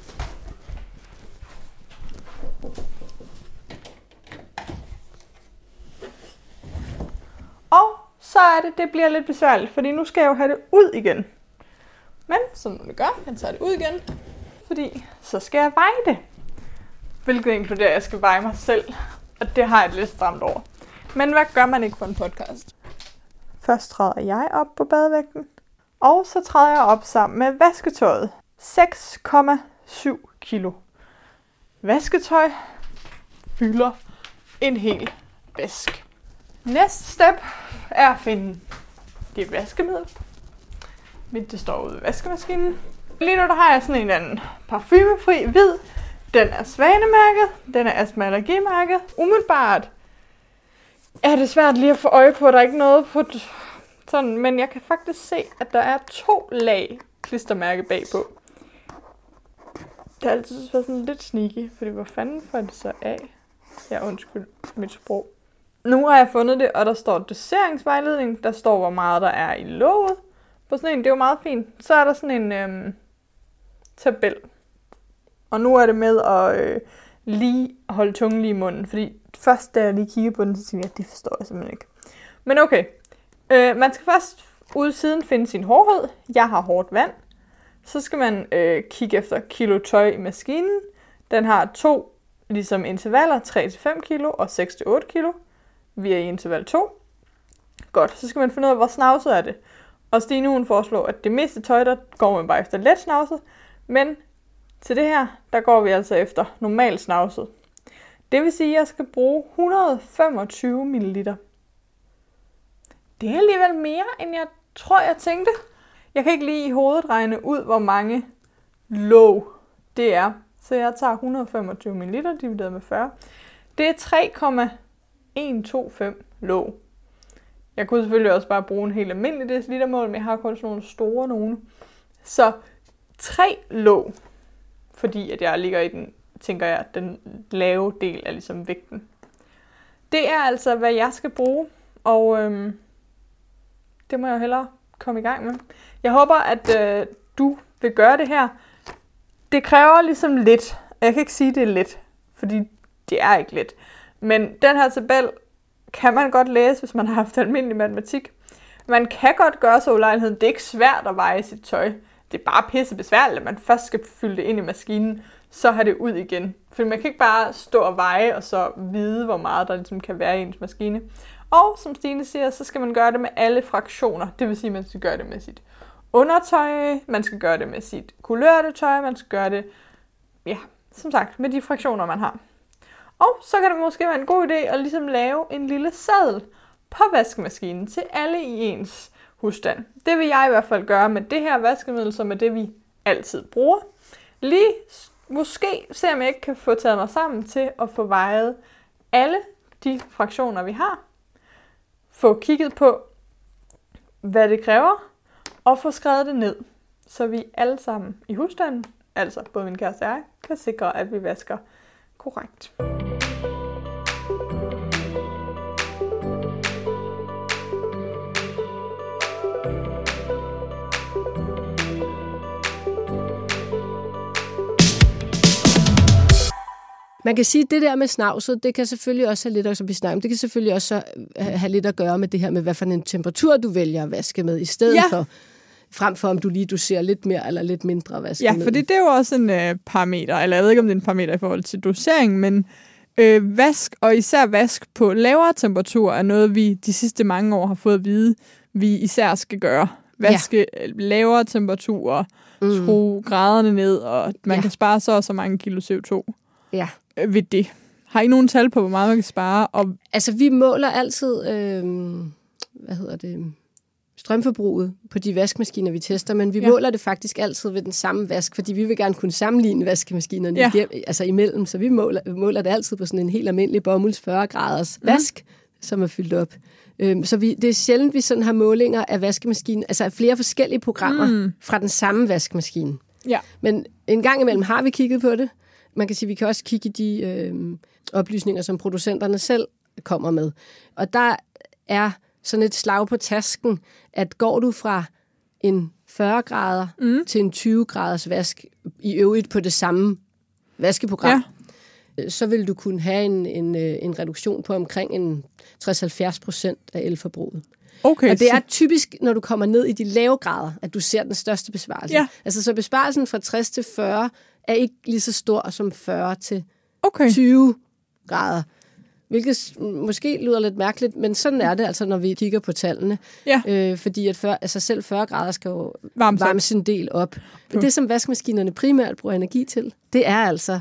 Og så er det bliver lidt besværligt, fordi nu skal jeg jo have det ud igen. Men som må det gøre, jeg tager det ud igen, fordi så skal jeg veje det. Hvilket inkluderer, at jeg skal veje mig selv, og det har jeg lidt stramt over. Men hvad gør man ikke på en podcast? Først træder jeg op på badevægten, og så træder jeg op sammen med vasketøjet. 6,7 kilo. Vasketøj fylder en hel vask. Næste step er at finde det vaskemiddel. Det står ude i vaskemaskinen. Lige nu der har jeg sådan en anden parfumefri hvid. Den er Svanemærket. Den er Astma-Allergi Mærket. Umiddelbart er det svært lige at få øje på, at der er ikke noget på sådan, men jeg kan faktisk se, at der er 2 lag klistermærke bagpå. Det har altid været sådan lidt sneaky, fordi hvor fanden får det så af? Ja, undskyld mit sprog. Nu har jeg fundet det, og der står doseringsvejledning. Der står, hvor meget der er i låget. På sådan en, det er jo meget fint. Så er der sådan en tabel. Og nu er det med at lige holde tungen lige i munden. Fordi først, da jeg lige kigger på den, så siger jeg, at det forstår jeg simpelthen ikke. Men okay. Man skal først ude siden finde sin hårdhed. Jeg har hårdt vand. Så skal man kigge efter kilo tøj i maskinen. Den har 2 ligesom intervaller, 3-5 kilo og 6-8 kilo. Vi er i interval 2. Godt, så skal man finde ud af, hvor snavset er det. Og Stine, hun foreslår, at det meste tøj, der går man bare efter let snavset. Men til det her, der går vi altså efter normal snavset. Det vil sige, at jeg skal bruge 125 ml. Det er alligevel mere, end jeg tror, jeg tænkte. Jeg kan ikke lige i hovedet regne ud, hvor mange låg det er. Så jeg tager 125 ml divideret med 40. Det er 3,125 låg. Jeg kunne selvfølgelig også bare bruge en helt almindelig decilitermål, men jeg har kun sådan nogle store nogle. Så 3 låg, fordi at jeg ligger i den, tænker jeg, den lave del af ligesom vægten. Det er altså, hvad jeg skal bruge, og det må jeg hellere komme i gang med. Jeg håber, at du vil gøre det her. Det kræver ligesom lidt. Jeg kan ikke sige, det er let, fordi det er ikke let. Men den her tabel kan man godt læse, hvis man har haft almindelig matematik. Man kan godt gøre sig ulejligheden. Det er ikke svært at veje sit tøj. Det er bare pissebesværligt, at man først skal fylde det ind i maskinen, så har det ud igen. For man kan ikke bare stå og veje og så vide, hvor meget der ligesom kan være i ens maskine. Og som Stine siger, så skal man gøre det med alle fraktioner. Det vil sige, at man skal gøre det med sit undertøj, man skal gøre det med sit kulørte tøj, man skal gøre det, ja, som sagt, med de fraktioner, man har. Og så kan det måske være en god idé at ligesom lave en lille seddel, på vaskemaskinen til alle i ens husstand. Det vil jeg i hvert fald gøre med det her vaskemiddel, som er det, vi altid bruger. Lige måske se, om jeg ikke kan få taget mig sammen til at få vejet alle de fraktioner, vi har. Få kigget på, hvad det kræver, og få skrevet det ned, så vi alle sammen i husstanden, altså både min kæreste og jeg, kan sikre, at vi vasker korrekt. Man kan sige, at det der med snavset, det kan selvfølgelig også have lidt at snakke om. Det kan selvfølgelig også have lidt at gøre med det her med, hvad for en temperatur du vælger at vaske med i stedet for. Frem for om du lige doserer lidt mere eller lidt mindre vaskemiddel. Ja, for det er jo også en parameter, eller jeg ved ikke, om det er en parameter i forhold til dosering, men vask, og især vask på lavere temperatur, er noget, vi de sidste mange år har fået at vide, vi især skal gøre. Vaske lavere temperaturer, skrue graderne ned, og man kan spare så og så mange kilo CO2 ved det. Har I nogen tal på, hvor meget man kan spare? Og altså, vi måler altid strømforbruget på de vaskemaskiner, vi tester, men vi måler det faktisk altid ved den samme vask, fordi vi vil gerne kunne sammenligne vaskemaskinerne imellem, så vi måler det altid på sådan en helt almindelig bomulds 40 graders vask, som er fyldt op. Så det er sjældent, vi sådan har målinger af vaskemaskinen, altså af flere forskellige programmer fra den samme vaskemaskine. Ja. Men en gang imellem har vi kigget på det. Man kan sige, at vi kan også kigge i de oplysninger, som producenterne selv kommer med. Og der er sådan et slag på tasken, at går du fra en 40 grader til en 20 graders vask, i øvrigt på det samme vaskeprogram, så vil du kunne have en reduktion på omkring en 60-70% af elforbruget. Okay, og det er typisk, når du kommer ned i de lave grader, at du ser den største besparelse. Ja. Altså, så besparelsen fra 60 til 40 er ikke lige så stor som 40 til 20 grader. Hvilket måske lyder lidt mærkeligt, men sådan er det altså, når vi kigger på tallene. Ja. Fordi at selv 40 grader skal jo varme sin del op. Men det, som vaskemaskinerne primært bruger energi til, det er altså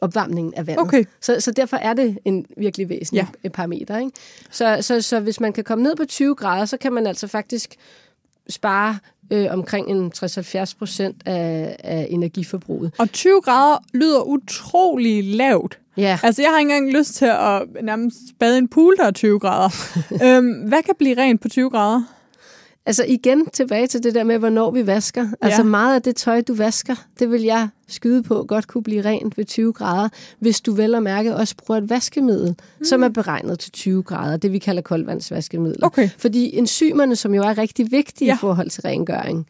opvarmningen af vandet. Okay. Så derfor er det en virkelig væsentlig parameter. Ikke? Så hvis man kan komme ned på 20 grader, så kan man altså faktisk spare omkring en 60-70% af energiforbruget. Og 20 grader lyder utrolig lavt. Yeah. Altså, jeg har ikke engang lyst til at nærmest bade en pool, der er 20 grader. Hvad kan blive rent på 20 grader? Altså, igen tilbage til det der med, hvornår vi vasker. Altså, meget af det tøj, du vasker, det vil jeg skyde på, godt kunne blive rent ved 20 grader, hvis du vel og mærke også bruger et vaskemiddel, som er beregnet til 20 grader, det vi kalder koldvandsvaskemidler. Okay. Fordi enzymerne, som jo er rigtig vigtige i forhold til rengøring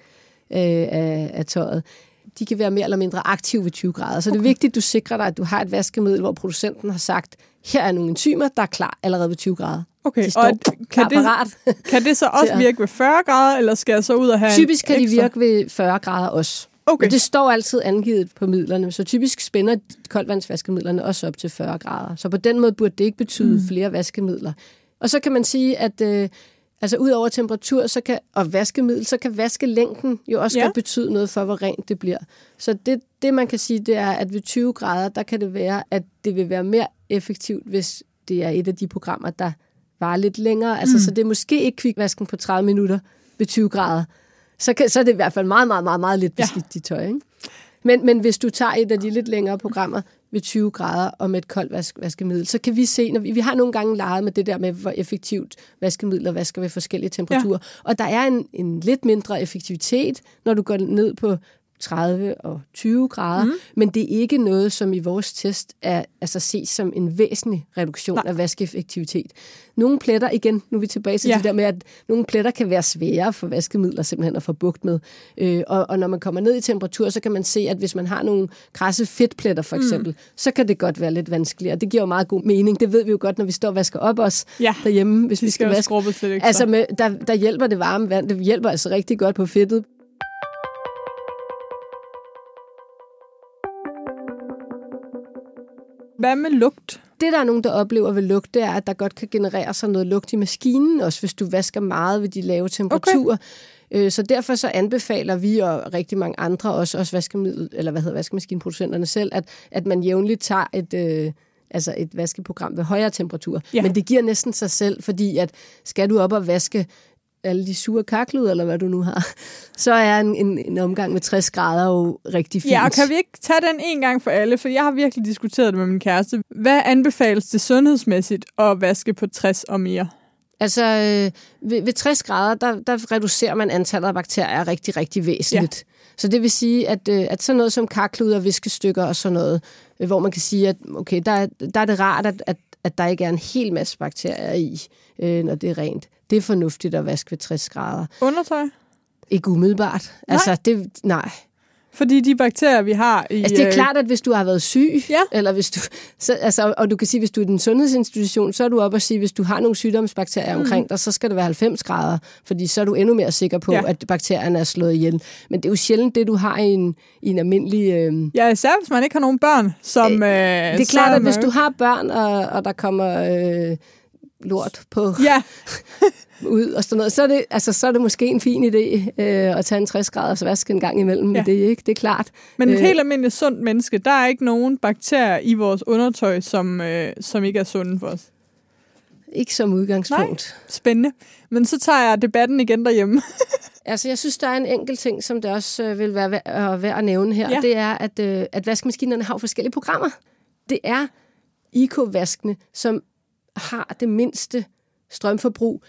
af tøjet, de kan være mere eller mindre aktive ved 20 grader. Så det er vigtigt, at du sikrer dig, at du har et vaskemiddel, hvor producenten har sagt, her er nogle enzymer, der er klar allerede ved 20 grader. Okay, og kan det så også virke ved 40 grader, eller skal jeg så ud og have typisk kan ekstra? De virke ved 40 grader også. Okay. Men det står altid angivet på midlerne, så typisk spænder koldvandsvaskemidlerne også op til 40 grader. Så på den måde burde det ikke betyde flere vaskemidler. Og så kan man sige, at altså ud over temperatur og vaskemiddel, så kan vaskelængden jo også godt betyde noget for, hvor rent det bliver. Så det man kan sige, det er, at ved 20 grader, der kan det være, at det vil være mere effektivt, hvis det er et af de programmer, der varer lidt længere. Altså, så det er måske ikke kvikvasken på 30 minutter ved 20 grader. Så er det i hvert fald meget, meget, meget, meget lidt beskidt i tøj, ikke? Men hvis du tager et af de lidt længere programmer ved 20 grader og med et koldt vaskemiddel, så kan vi se, når vi har nogle gange leget med det der med, hvor effektivt vaskemidler vasker ved forskellige temperaturer. Ja. Og der er en lidt mindre effektivitet, når du går ned på 30 og 20 grader, men det er ikke noget, som i vores test altså ses som en væsentlig reduktion af vaskeeffektivitet. Nogle pletter, igen, nu er vi tilbage til det der med, at nogle pletter kan være svære for vaskemidler simpelthen at få bugt med. Og når man kommer ned i temperatur, så kan man se, at hvis man har nogle krasse fedtpletter for eksempel, så kan det godt være lidt vanskeligere. Det giver jo meget god mening. Det ved vi jo godt, når vi står og vasker op os derhjemme, hvis vi skal vaske. Altså, der hjælper det varme vand. Det hjælper altså rigtig godt på fedtet. Hvad med lugt? Det, der er nogen, der oplever ved lugt, det er, at der godt kan generere sig noget lugt i maskinen, også hvis du vasker meget ved de lave temperaturer. Okay. Så derfor så anbefaler vi og rigtig mange andre, også vaskemaskineproducenterne selv, at man jævnligt tager altså et vaskeprogram ved højere temperatur. Ja. Men det giver næsten sig selv, fordi at skal du op og vaske alle de sure kakluder, eller hvad du nu har, så er en omgang med 60 grader jo rigtig fint. Ja, og kan vi ikke tage den en gang for alle? For jeg har virkelig diskuteret det med min kæreste. Hvad anbefales det sundhedsmæssigt at vaske på 60 og mere? Altså, ved 60 grader, der reducerer man antallet af bakterier rigtig, rigtig væsentligt. Ja. Så det vil sige, at sådan noget som kakluder, viskestykker og sådan noget, hvor man kan sige, at okay, der er det rart, at der ikke er en hel masse bakterier i, når det er rent. Det er fornuftigt at vaske ved 60 grader. Undertøj? Ikke umiddelbart. Nej. Altså, nej. Fordi de bakterier, vi har i... Altså, det er klart, at hvis du har været syg, ja. Eller hvis du... Så, altså, og du kan sige, hvis du er i en sundhedsinstitution, så er du oppe og sige, hvis du har nogle sygdomsbakterier omkring dig, så skal det være 90 grader, fordi så er du endnu mere sikker på, at bakterierne er slået ihjel. Men det er jo sjældent det, du har i en almindelig... Ja, især hvis man ikke har nogen børn, som... det er klart, at hvis du har børn, og der kommer... lort på ud og sådan noget, så er det måske en fin idé at tage en 60 graders vask en gang imellem, men det er ikke, det er klart. Men et helt almindeligt sundt menneske, der er ikke nogen bakterier i vores undertøj, som ikke er sunde for os. Ikke som udgangspunkt. Nej. Spændende. Men så tager jeg debatten igen derhjemme. Altså, jeg synes, der er en enkelt ting, som det også vil være værd at nævne her, det er, at vaskemaskinerne har forskellige programmer. Det er IK-vaskene, som har det mindste strømforbrug,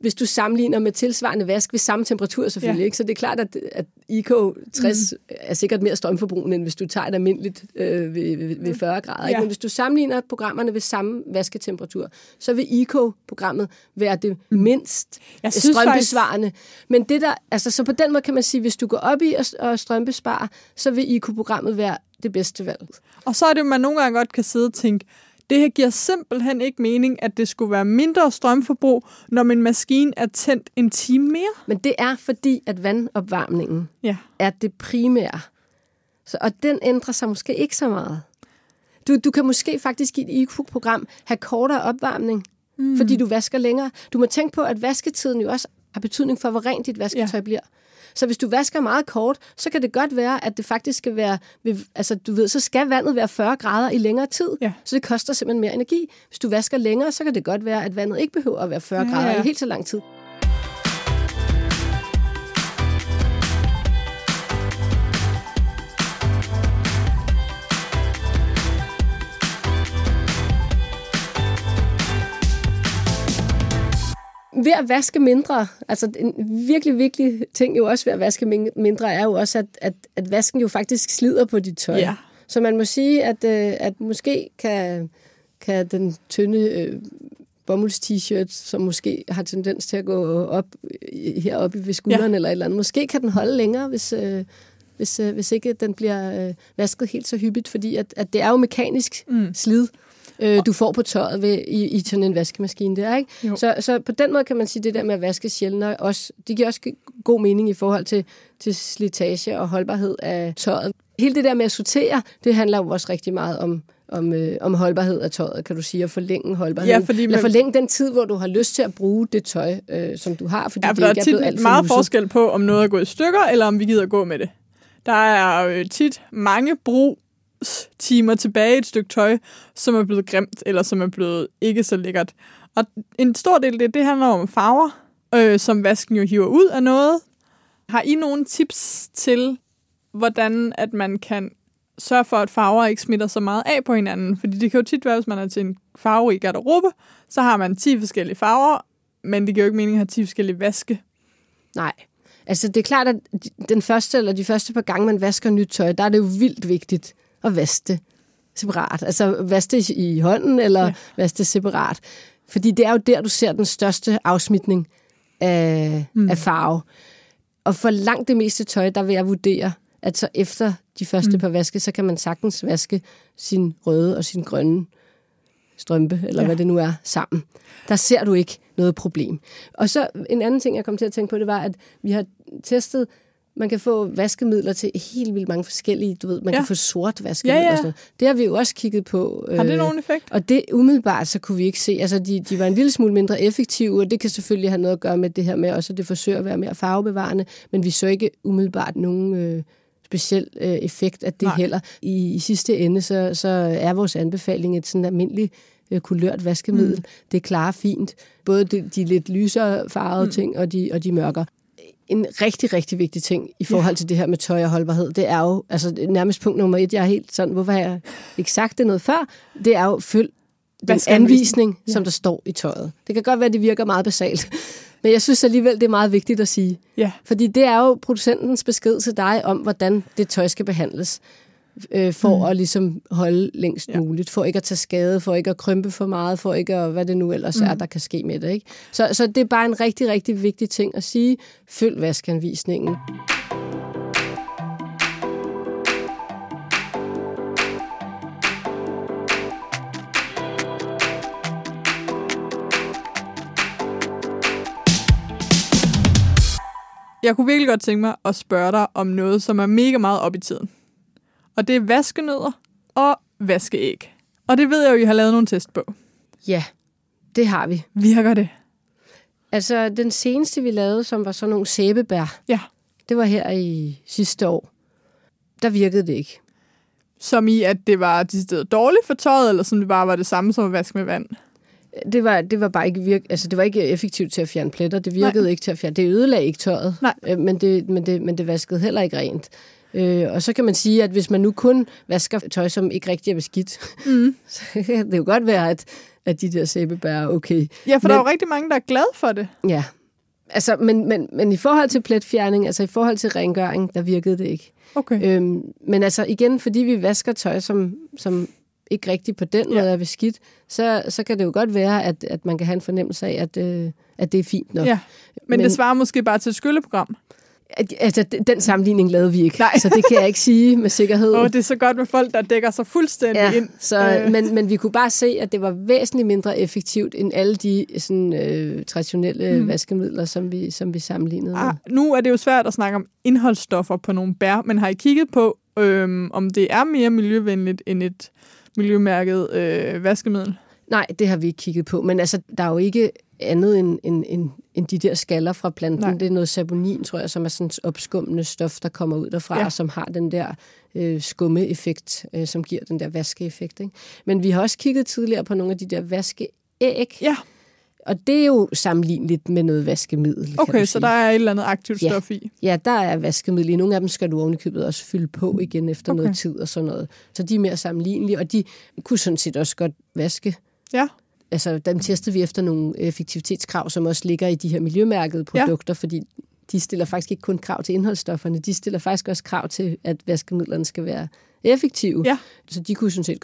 hvis du sammenligner med tilsvarende vask ved samme temperatur selvfølgelig. Ja. Ikke? Så det er klart, at IK60 er sikkert mere strømforbrugende, end hvis du tager et almindeligt ved 40 grader. Ikke? Men hvis du sammenligner programmerne ved samme vasketemperatur, så vil IK-programmet være det mindst strømbesvarende. Faktisk... Men det der, altså, så på den måde kan man sige, hvis du går op i og strømbesparer, så vil IK-programmet være det bedste valg. Og så er det, man nogle gange godt kan sidde og tænke, det her giver simpelthen ikke mening, at det skulle være mindre strømforbrug, når min maskine er tændt en time mere. Men det er fordi, at vandopvarmningen er det primære. Så, og den ændrer sig måske ikke så meget. Du kan måske faktisk i et IQ-program have kortere opvarmning, fordi du vasker længere. Du må tænke på, at vasketiden jo også har betydning for, hvor rent dit vasketøj bliver. Så hvis du vasker meget kort, så kan det godt være, at det faktisk skal være... Altså, du ved, så skal vandet være 40 grader i længere tid, så det koster simpelthen mere energi. Hvis du vasker længere, så kan det godt være, at vandet ikke behøver at være 40 grader i helt så lang tid. Ved at vaske mindre, altså en virkelig, virkelig ting jo også ved at vaske mindre, er jo også, at vasken jo faktisk slider på dit tøj. Ja. Så man må sige, at måske kan den tynde bomulds-t-shirt, som måske har tendens til at gå op heroppe ved skulderen eller et eller andet, måske kan den holde længere, hvis ikke den bliver vasket helt så hyppigt, fordi at det er jo mekanisk slid, du får på tøjet i sådan en vaskemaskine der, ikke? Så på den måde kan man sige, det der med at vaske sjældnere, også, det giver også god mening i forhold til slitage og holdbarhed af tøjet. Hele det der med at sortere, det handler jo også rigtig meget om holdbarhed af tøjet, kan du sige, at forlænge holdbarheden. Ja, fordi eller forlænge den tid, hvor du har lyst til at bruge det tøj, som du har, fordi det ikke er blevet alt for meget huset. Forskel på, om noget er gået i stykker, eller om vi gider gå med det. Der er jo tit mange brugstimer tilbage i et stykke tøj, som er blevet grimt, eller som er blevet ikke så lækkert. Og en stor del af det handler om farver, som vasken jo hiver ud af noget. Har I nogle tips til, hvordan at man kan sørge for, at farver ikke smitter så meget af på hinanden? Fordi det kan jo tit være, hvis man er til en farverig garderobe, så har man 10 forskellige farver, men det giver jo ikke mening at have 10 forskellige vaske. Nej. Altså det er klart, at de første par gange, man vasker nyt tøj, der er det jo vildt vigtigt at vaske det separat. Altså vaske det i hånden, eller vaske det separat. Fordi det er jo der, du ser den største afsmitning af farve. Og for langt det meste tøj, der vil jeg vurdere, at så efter de første par vaske, så kan man sagtens vaske sin røde og sin grønne strømpe, eller hvad det nu er, sammen. Der ser du ikke noget problem. Og så en anden ting, jeg kom til at tænke på, det var, at vi har testet, man kan få vaskemidler til helt vildt mange forskellige, du ved, man kan få sort vaskemidler og sådan noget. Det har vi jo også kigget på. Har det nogen effekt? Og det umiddelbart, så kunne vi ikke se. Altså, de var en lille smule mindre effektive, og det kan selvfølgelig have noget at gøre med det her med også, at det forsøger at være mere farvebevarende, men vi så ikke umiddelbart nogen speciel effekt af det heller. I sidste ende, så er vores anbefaling et sådan almindeligt kulørt vaskemiddel. Det klarer fint. Både de lidt lysere farvede ting og de mørkere. En rigtig, rigtig vigtig ting i forhold til det her med tøj og holdbarhed, det er jo, altså nærmest punkt nummer 1, jeg er helt sådan, hvorfor har jeg ikke sagt det noget før? Det er jo, følg den anvisning, som der står i tøjet. Det kan godt være, at det virker meget basalt, men jeg synes alligevel, det er meget vigtigt at sige. Ja. Fordi det er jo producentens besked til dig om, hvordan det tøj skal behandles, for at ligesom holde længst muligt, for ikke at tage skade, for ikke at krympe for meget, for ikke at, hvad det nu ellers er, der kan ske med det. Ikke? Så det er bare en rigtig, rigtig vigtig ting at sige. Følg vaskeanvisningen. Jeg kunne virkelig godt tænke mig at spørge dig om noget, som er mega meget op i tiden. Og det er vaskenødder og vaskeæg. Og det ved jeg jo, I har lavet nogle test på. Ja, det har vi. Virker det? Altså, den seneste, vi lavede, som var sådan nogle sæbebær, det var her i sidste år. Der virkede det ikke. Som i, at det var decideret dårligt for tøjet, eller som det bare var det samme som at vaske med vand? Det var bare ikke det var ikke effektivt til at fjerne pletter. Det virkede ikke til at fjerne. Det ødelagde ikke tøjet, men det vaskede heller ikke rent. Og så kan man sige, at hvis man nu kun vasker tøj, som ikke rigtig er beskidt, så kan det jo godt være, at de der sæbebær er okay. Ja, for der er jo rigtig mange, der er glade for det. Ja, altså, men i forhold til pletfjerning, altså i forhold til rengøring, der virkede det ikke. Okay. Men altså igen, fordi vi vasker tøj, som ikke rigtig på den måde er beskidt, så kan det jo godt være, at man kan have en fornemmelse af, at det er fint nok. Ja, men det svarer måske bare til et skylleprogram. Altså, den sammenligning lavede vi ikke, så det kan jeg ikke sige med sikkerhed. Det er så godt med folk, der dækker sig fuldstændig ind. Så, men vi kunne bare se, at det var væsentligt mindre effektivt end alle de sådan, traditionelle vaskemidler, som vi sammenlignede med. Nu er det jo svært at snakke om indholdsstoffer på nogle bær, men har I kigget på, om det er mere miljøvenligt end et miljømærket vaskemiddel? Nej, det har vi ikke kigget på, men altså, der er jo ikke andet end de der skaller fra planten. Nej. Det er noget saponin, tror jeg, som er sådan et opskummende stof, der kommer ud derfra, og som har den der skumme-effekt, som giver den der vaske-effekt. Ikke? Men vi har også kigget tidligere på nogle af de der vaskeæg, og det er jo sammenligneligt med noget vaskemiddel. Okay, så der er et eller andet aktivt stof i? Ja, der er vaskemiddel i. Nogle af dem skal du ovenikøbet også fylde på igen efter noget tid og sådan noget. Så de er mere sammenlignelige, og de kunne sådan set også godt vaske. Ja. Altså, dem testede vi efter nogle effektivitetskrav, som også ligger i de her miljømærkede produkter, fordi de stiller faktisk ikke kun krav til indholdsstofferne, de stiller faktisk også krav til, at vaskemidlerne skal være effektive. Ja. Så de kunne sådan set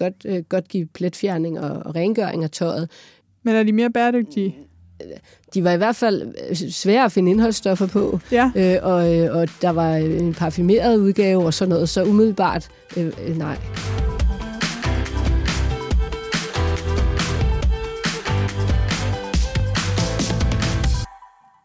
godt give pletfjerning og rengøring af tøjet. Men er de mere bæredygtige? De var i hvert fald svære at finde indholdsstoffer på, og der var en parfumeret udgave og sådan noget, så umiddelbart nej.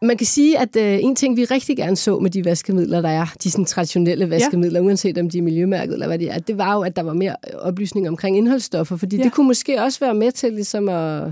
Man kan sige, at en ting, vi rigtig gerne så med de vaskemidler, der er, de sådan traditionelle vaskemidler, uanset om de er miljømærket eller hvad de er, det var jo, at der var mere oplysning omkring indholdsstoffer, fordi det kunne måske også være med til ligesom at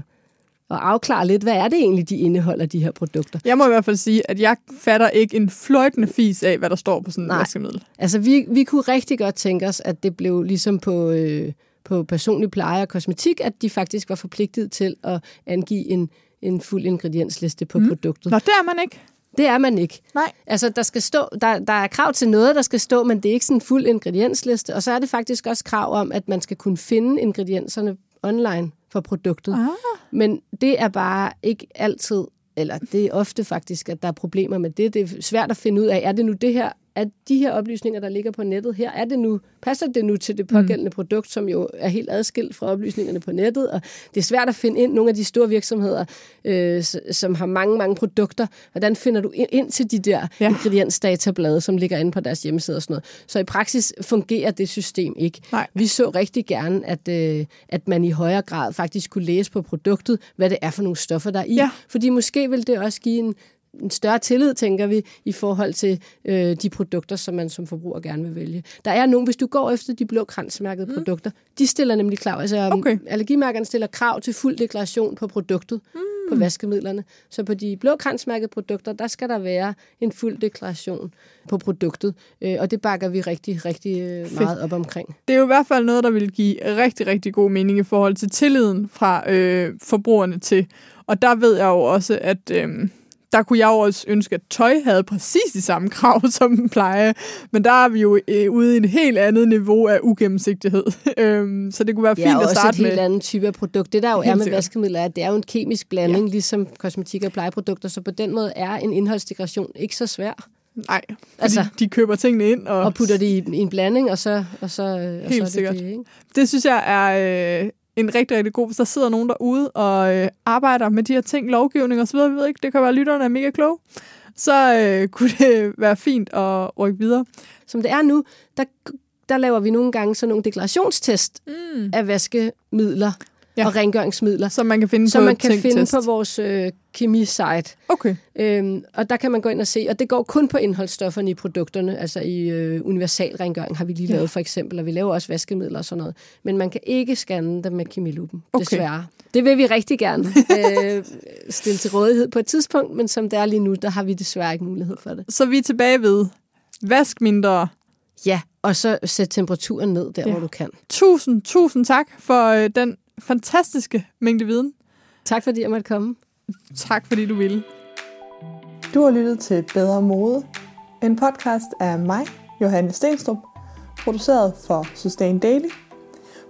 afklare lidt, hvad er det egentlig, de indeholder, de her produkter. Jeg må i hvert fald sige, at jeg fatter ikke en fløjtende fis af, hvad der står på sådan et vaskemiddel. Altså, vi kunne rigtig godt tænke os, at det blev ligesom på personlig pleje og kosmetik, at de faktisk var forpligtet til at angive en fuld ingrediensliste på produktet. Nå, det er man ikke. Det er man ikke. Nej. Altså, der skal stå, der er krav til noget, der skal stå, men det er ikke sådan en fuld ingrediensliste. Og så er det faktisk også krav om, at man skal kunne finde ingredienserne online for produktet. Ah. Men det er bare ikke altid, eller det er ofte faktisk, at der er problemer med det. Det er svært at finde ud af, er det nu det her, at de her oplysninger, der ligger på nettet her, passer det nu til det pågældende produkt, som jo er helt adskilt fra oplysningerne på nettet, og det er svært at finde ind nogle af de store virksomheder, som har mange, mange produkter. Hvordan finder du ind til de der ingrediensdatablade, som ligger inde på deres hjemmeside og sådan noget? Så i praksis fungerer det system ikke. Nej. Vi så rigtig gerne, at man i højere grad faktisk kunne læse på produktet, hvad det er for nogle stoffer, der er i. Ja. Fordi måske vil det også give en større tillid, tænker vi, i forhold til de produkter, som man som forbruger gerne vil vælge. Der er nogen, hvis du går efter de blå kransmærkede produkter, de stiller nemlig krav. Altså, allergimærkerne stiller krav til fuld deklaration på produktet. på vaskemidlerne. Så på de blå kransmærkede produkter, der skal der være en fuld deklaration på produktet, og det bakker vi rigtig, rigtig meget op omkring. Det er jo i hvert fald noget, der vil give rigtig, rigtig god mening i forhold til tilliden fra forbrugerne til. Og der ved jeg jo også, at der kunne jeg jo også ønske, at tøj havde præcis de samme krav, som den plejer. Men der er vi jo ude i et helt andet niveau af ugennemsigtighed. Så det kunne være fint at starte med. Ja, også et helt andet type af produkt. Det der jo er med vaskemidler, er, at det er jo en kemisk blanding, ligesom kosmetik og plejeprodukter. Så på den måde er en indholdsdekration ikke så svær. Nej, altså, de køber tingene ind. Og putter det i en blanding, og så er det sikkert. Det, ikke? Det synes jeg er en rigtig, rigtig god, hvis der sidder nogen derude og arbejder med de her ting, lovgivning og så videre, vi ved ikke, det kan være, lytterne er mega kloge, så kunne det være fint at rykke videre. Som det er nu, der laver vi nogle gange sådan nogle deklarationstest af vaskemidler og rengøringsmidler, som man kan finde, på vores kemi-site. Okay. Og der kan man gå ind og se, og det går kun på indholdsstofferne i produkterne, altså i universal rengøring har vi lige lavet for eksempel, og vi laver også vaskemidler og sådan noget, men man kan ikke scanne dem med kemiluppen, desværre. Det vil vi rigtig gerne stille til rådighed på et tidspunkt, men som det er lige nu, der har vi desværre ikke mulighed for det. Så vi er tilbage ved, vask mindre. Ja, og så sæt temperaturen ned der, hvor du kan. Tusind tak for den fantastiske mængde viden. Tak fordi jeg måtte komme. Tak fordi du ville. Du har lyttet til Bedre Mode, en podcast af mig, Johanne Stenstrøm, produceret for Sustain Daily.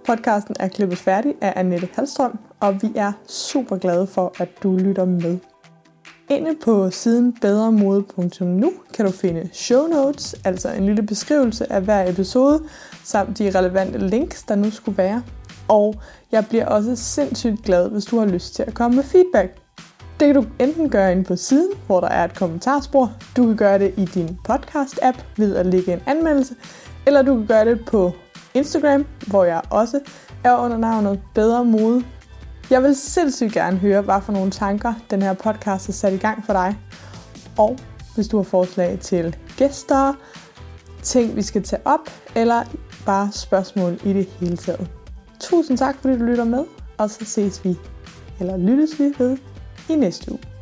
Podcasten er klippet færdig af Anette Halstrøm, og vi er super glade for, at du lytter med. Inde på siden bedremode.nu kan du finde show notes, altså en lille beskrivelse af hver episode, samt de relevante links, der nu skulle være. Og jeg bliver også sindssygt glad, hvis du har lyst til at komme med feedback. Det kan du enten gøre inde på siden, hvor der er et kommentarspor. Du kan gøre det i din podcast-app ved at lægge en anmeldelse. Eller du kan gøre det på Instagram, hvor jeg også er under navnet Bedre Mode. Jeg vil sindssygt gerne høre, hvad for nogle tanker den her podcast har sat i gang for dig. Og hvis du har forslag til gæster, ting vi skal tage op, eller bare spørgsmål i det hele taget. Tusind tak, fordi du lytter med, og så lyttes vi ved i næste uge.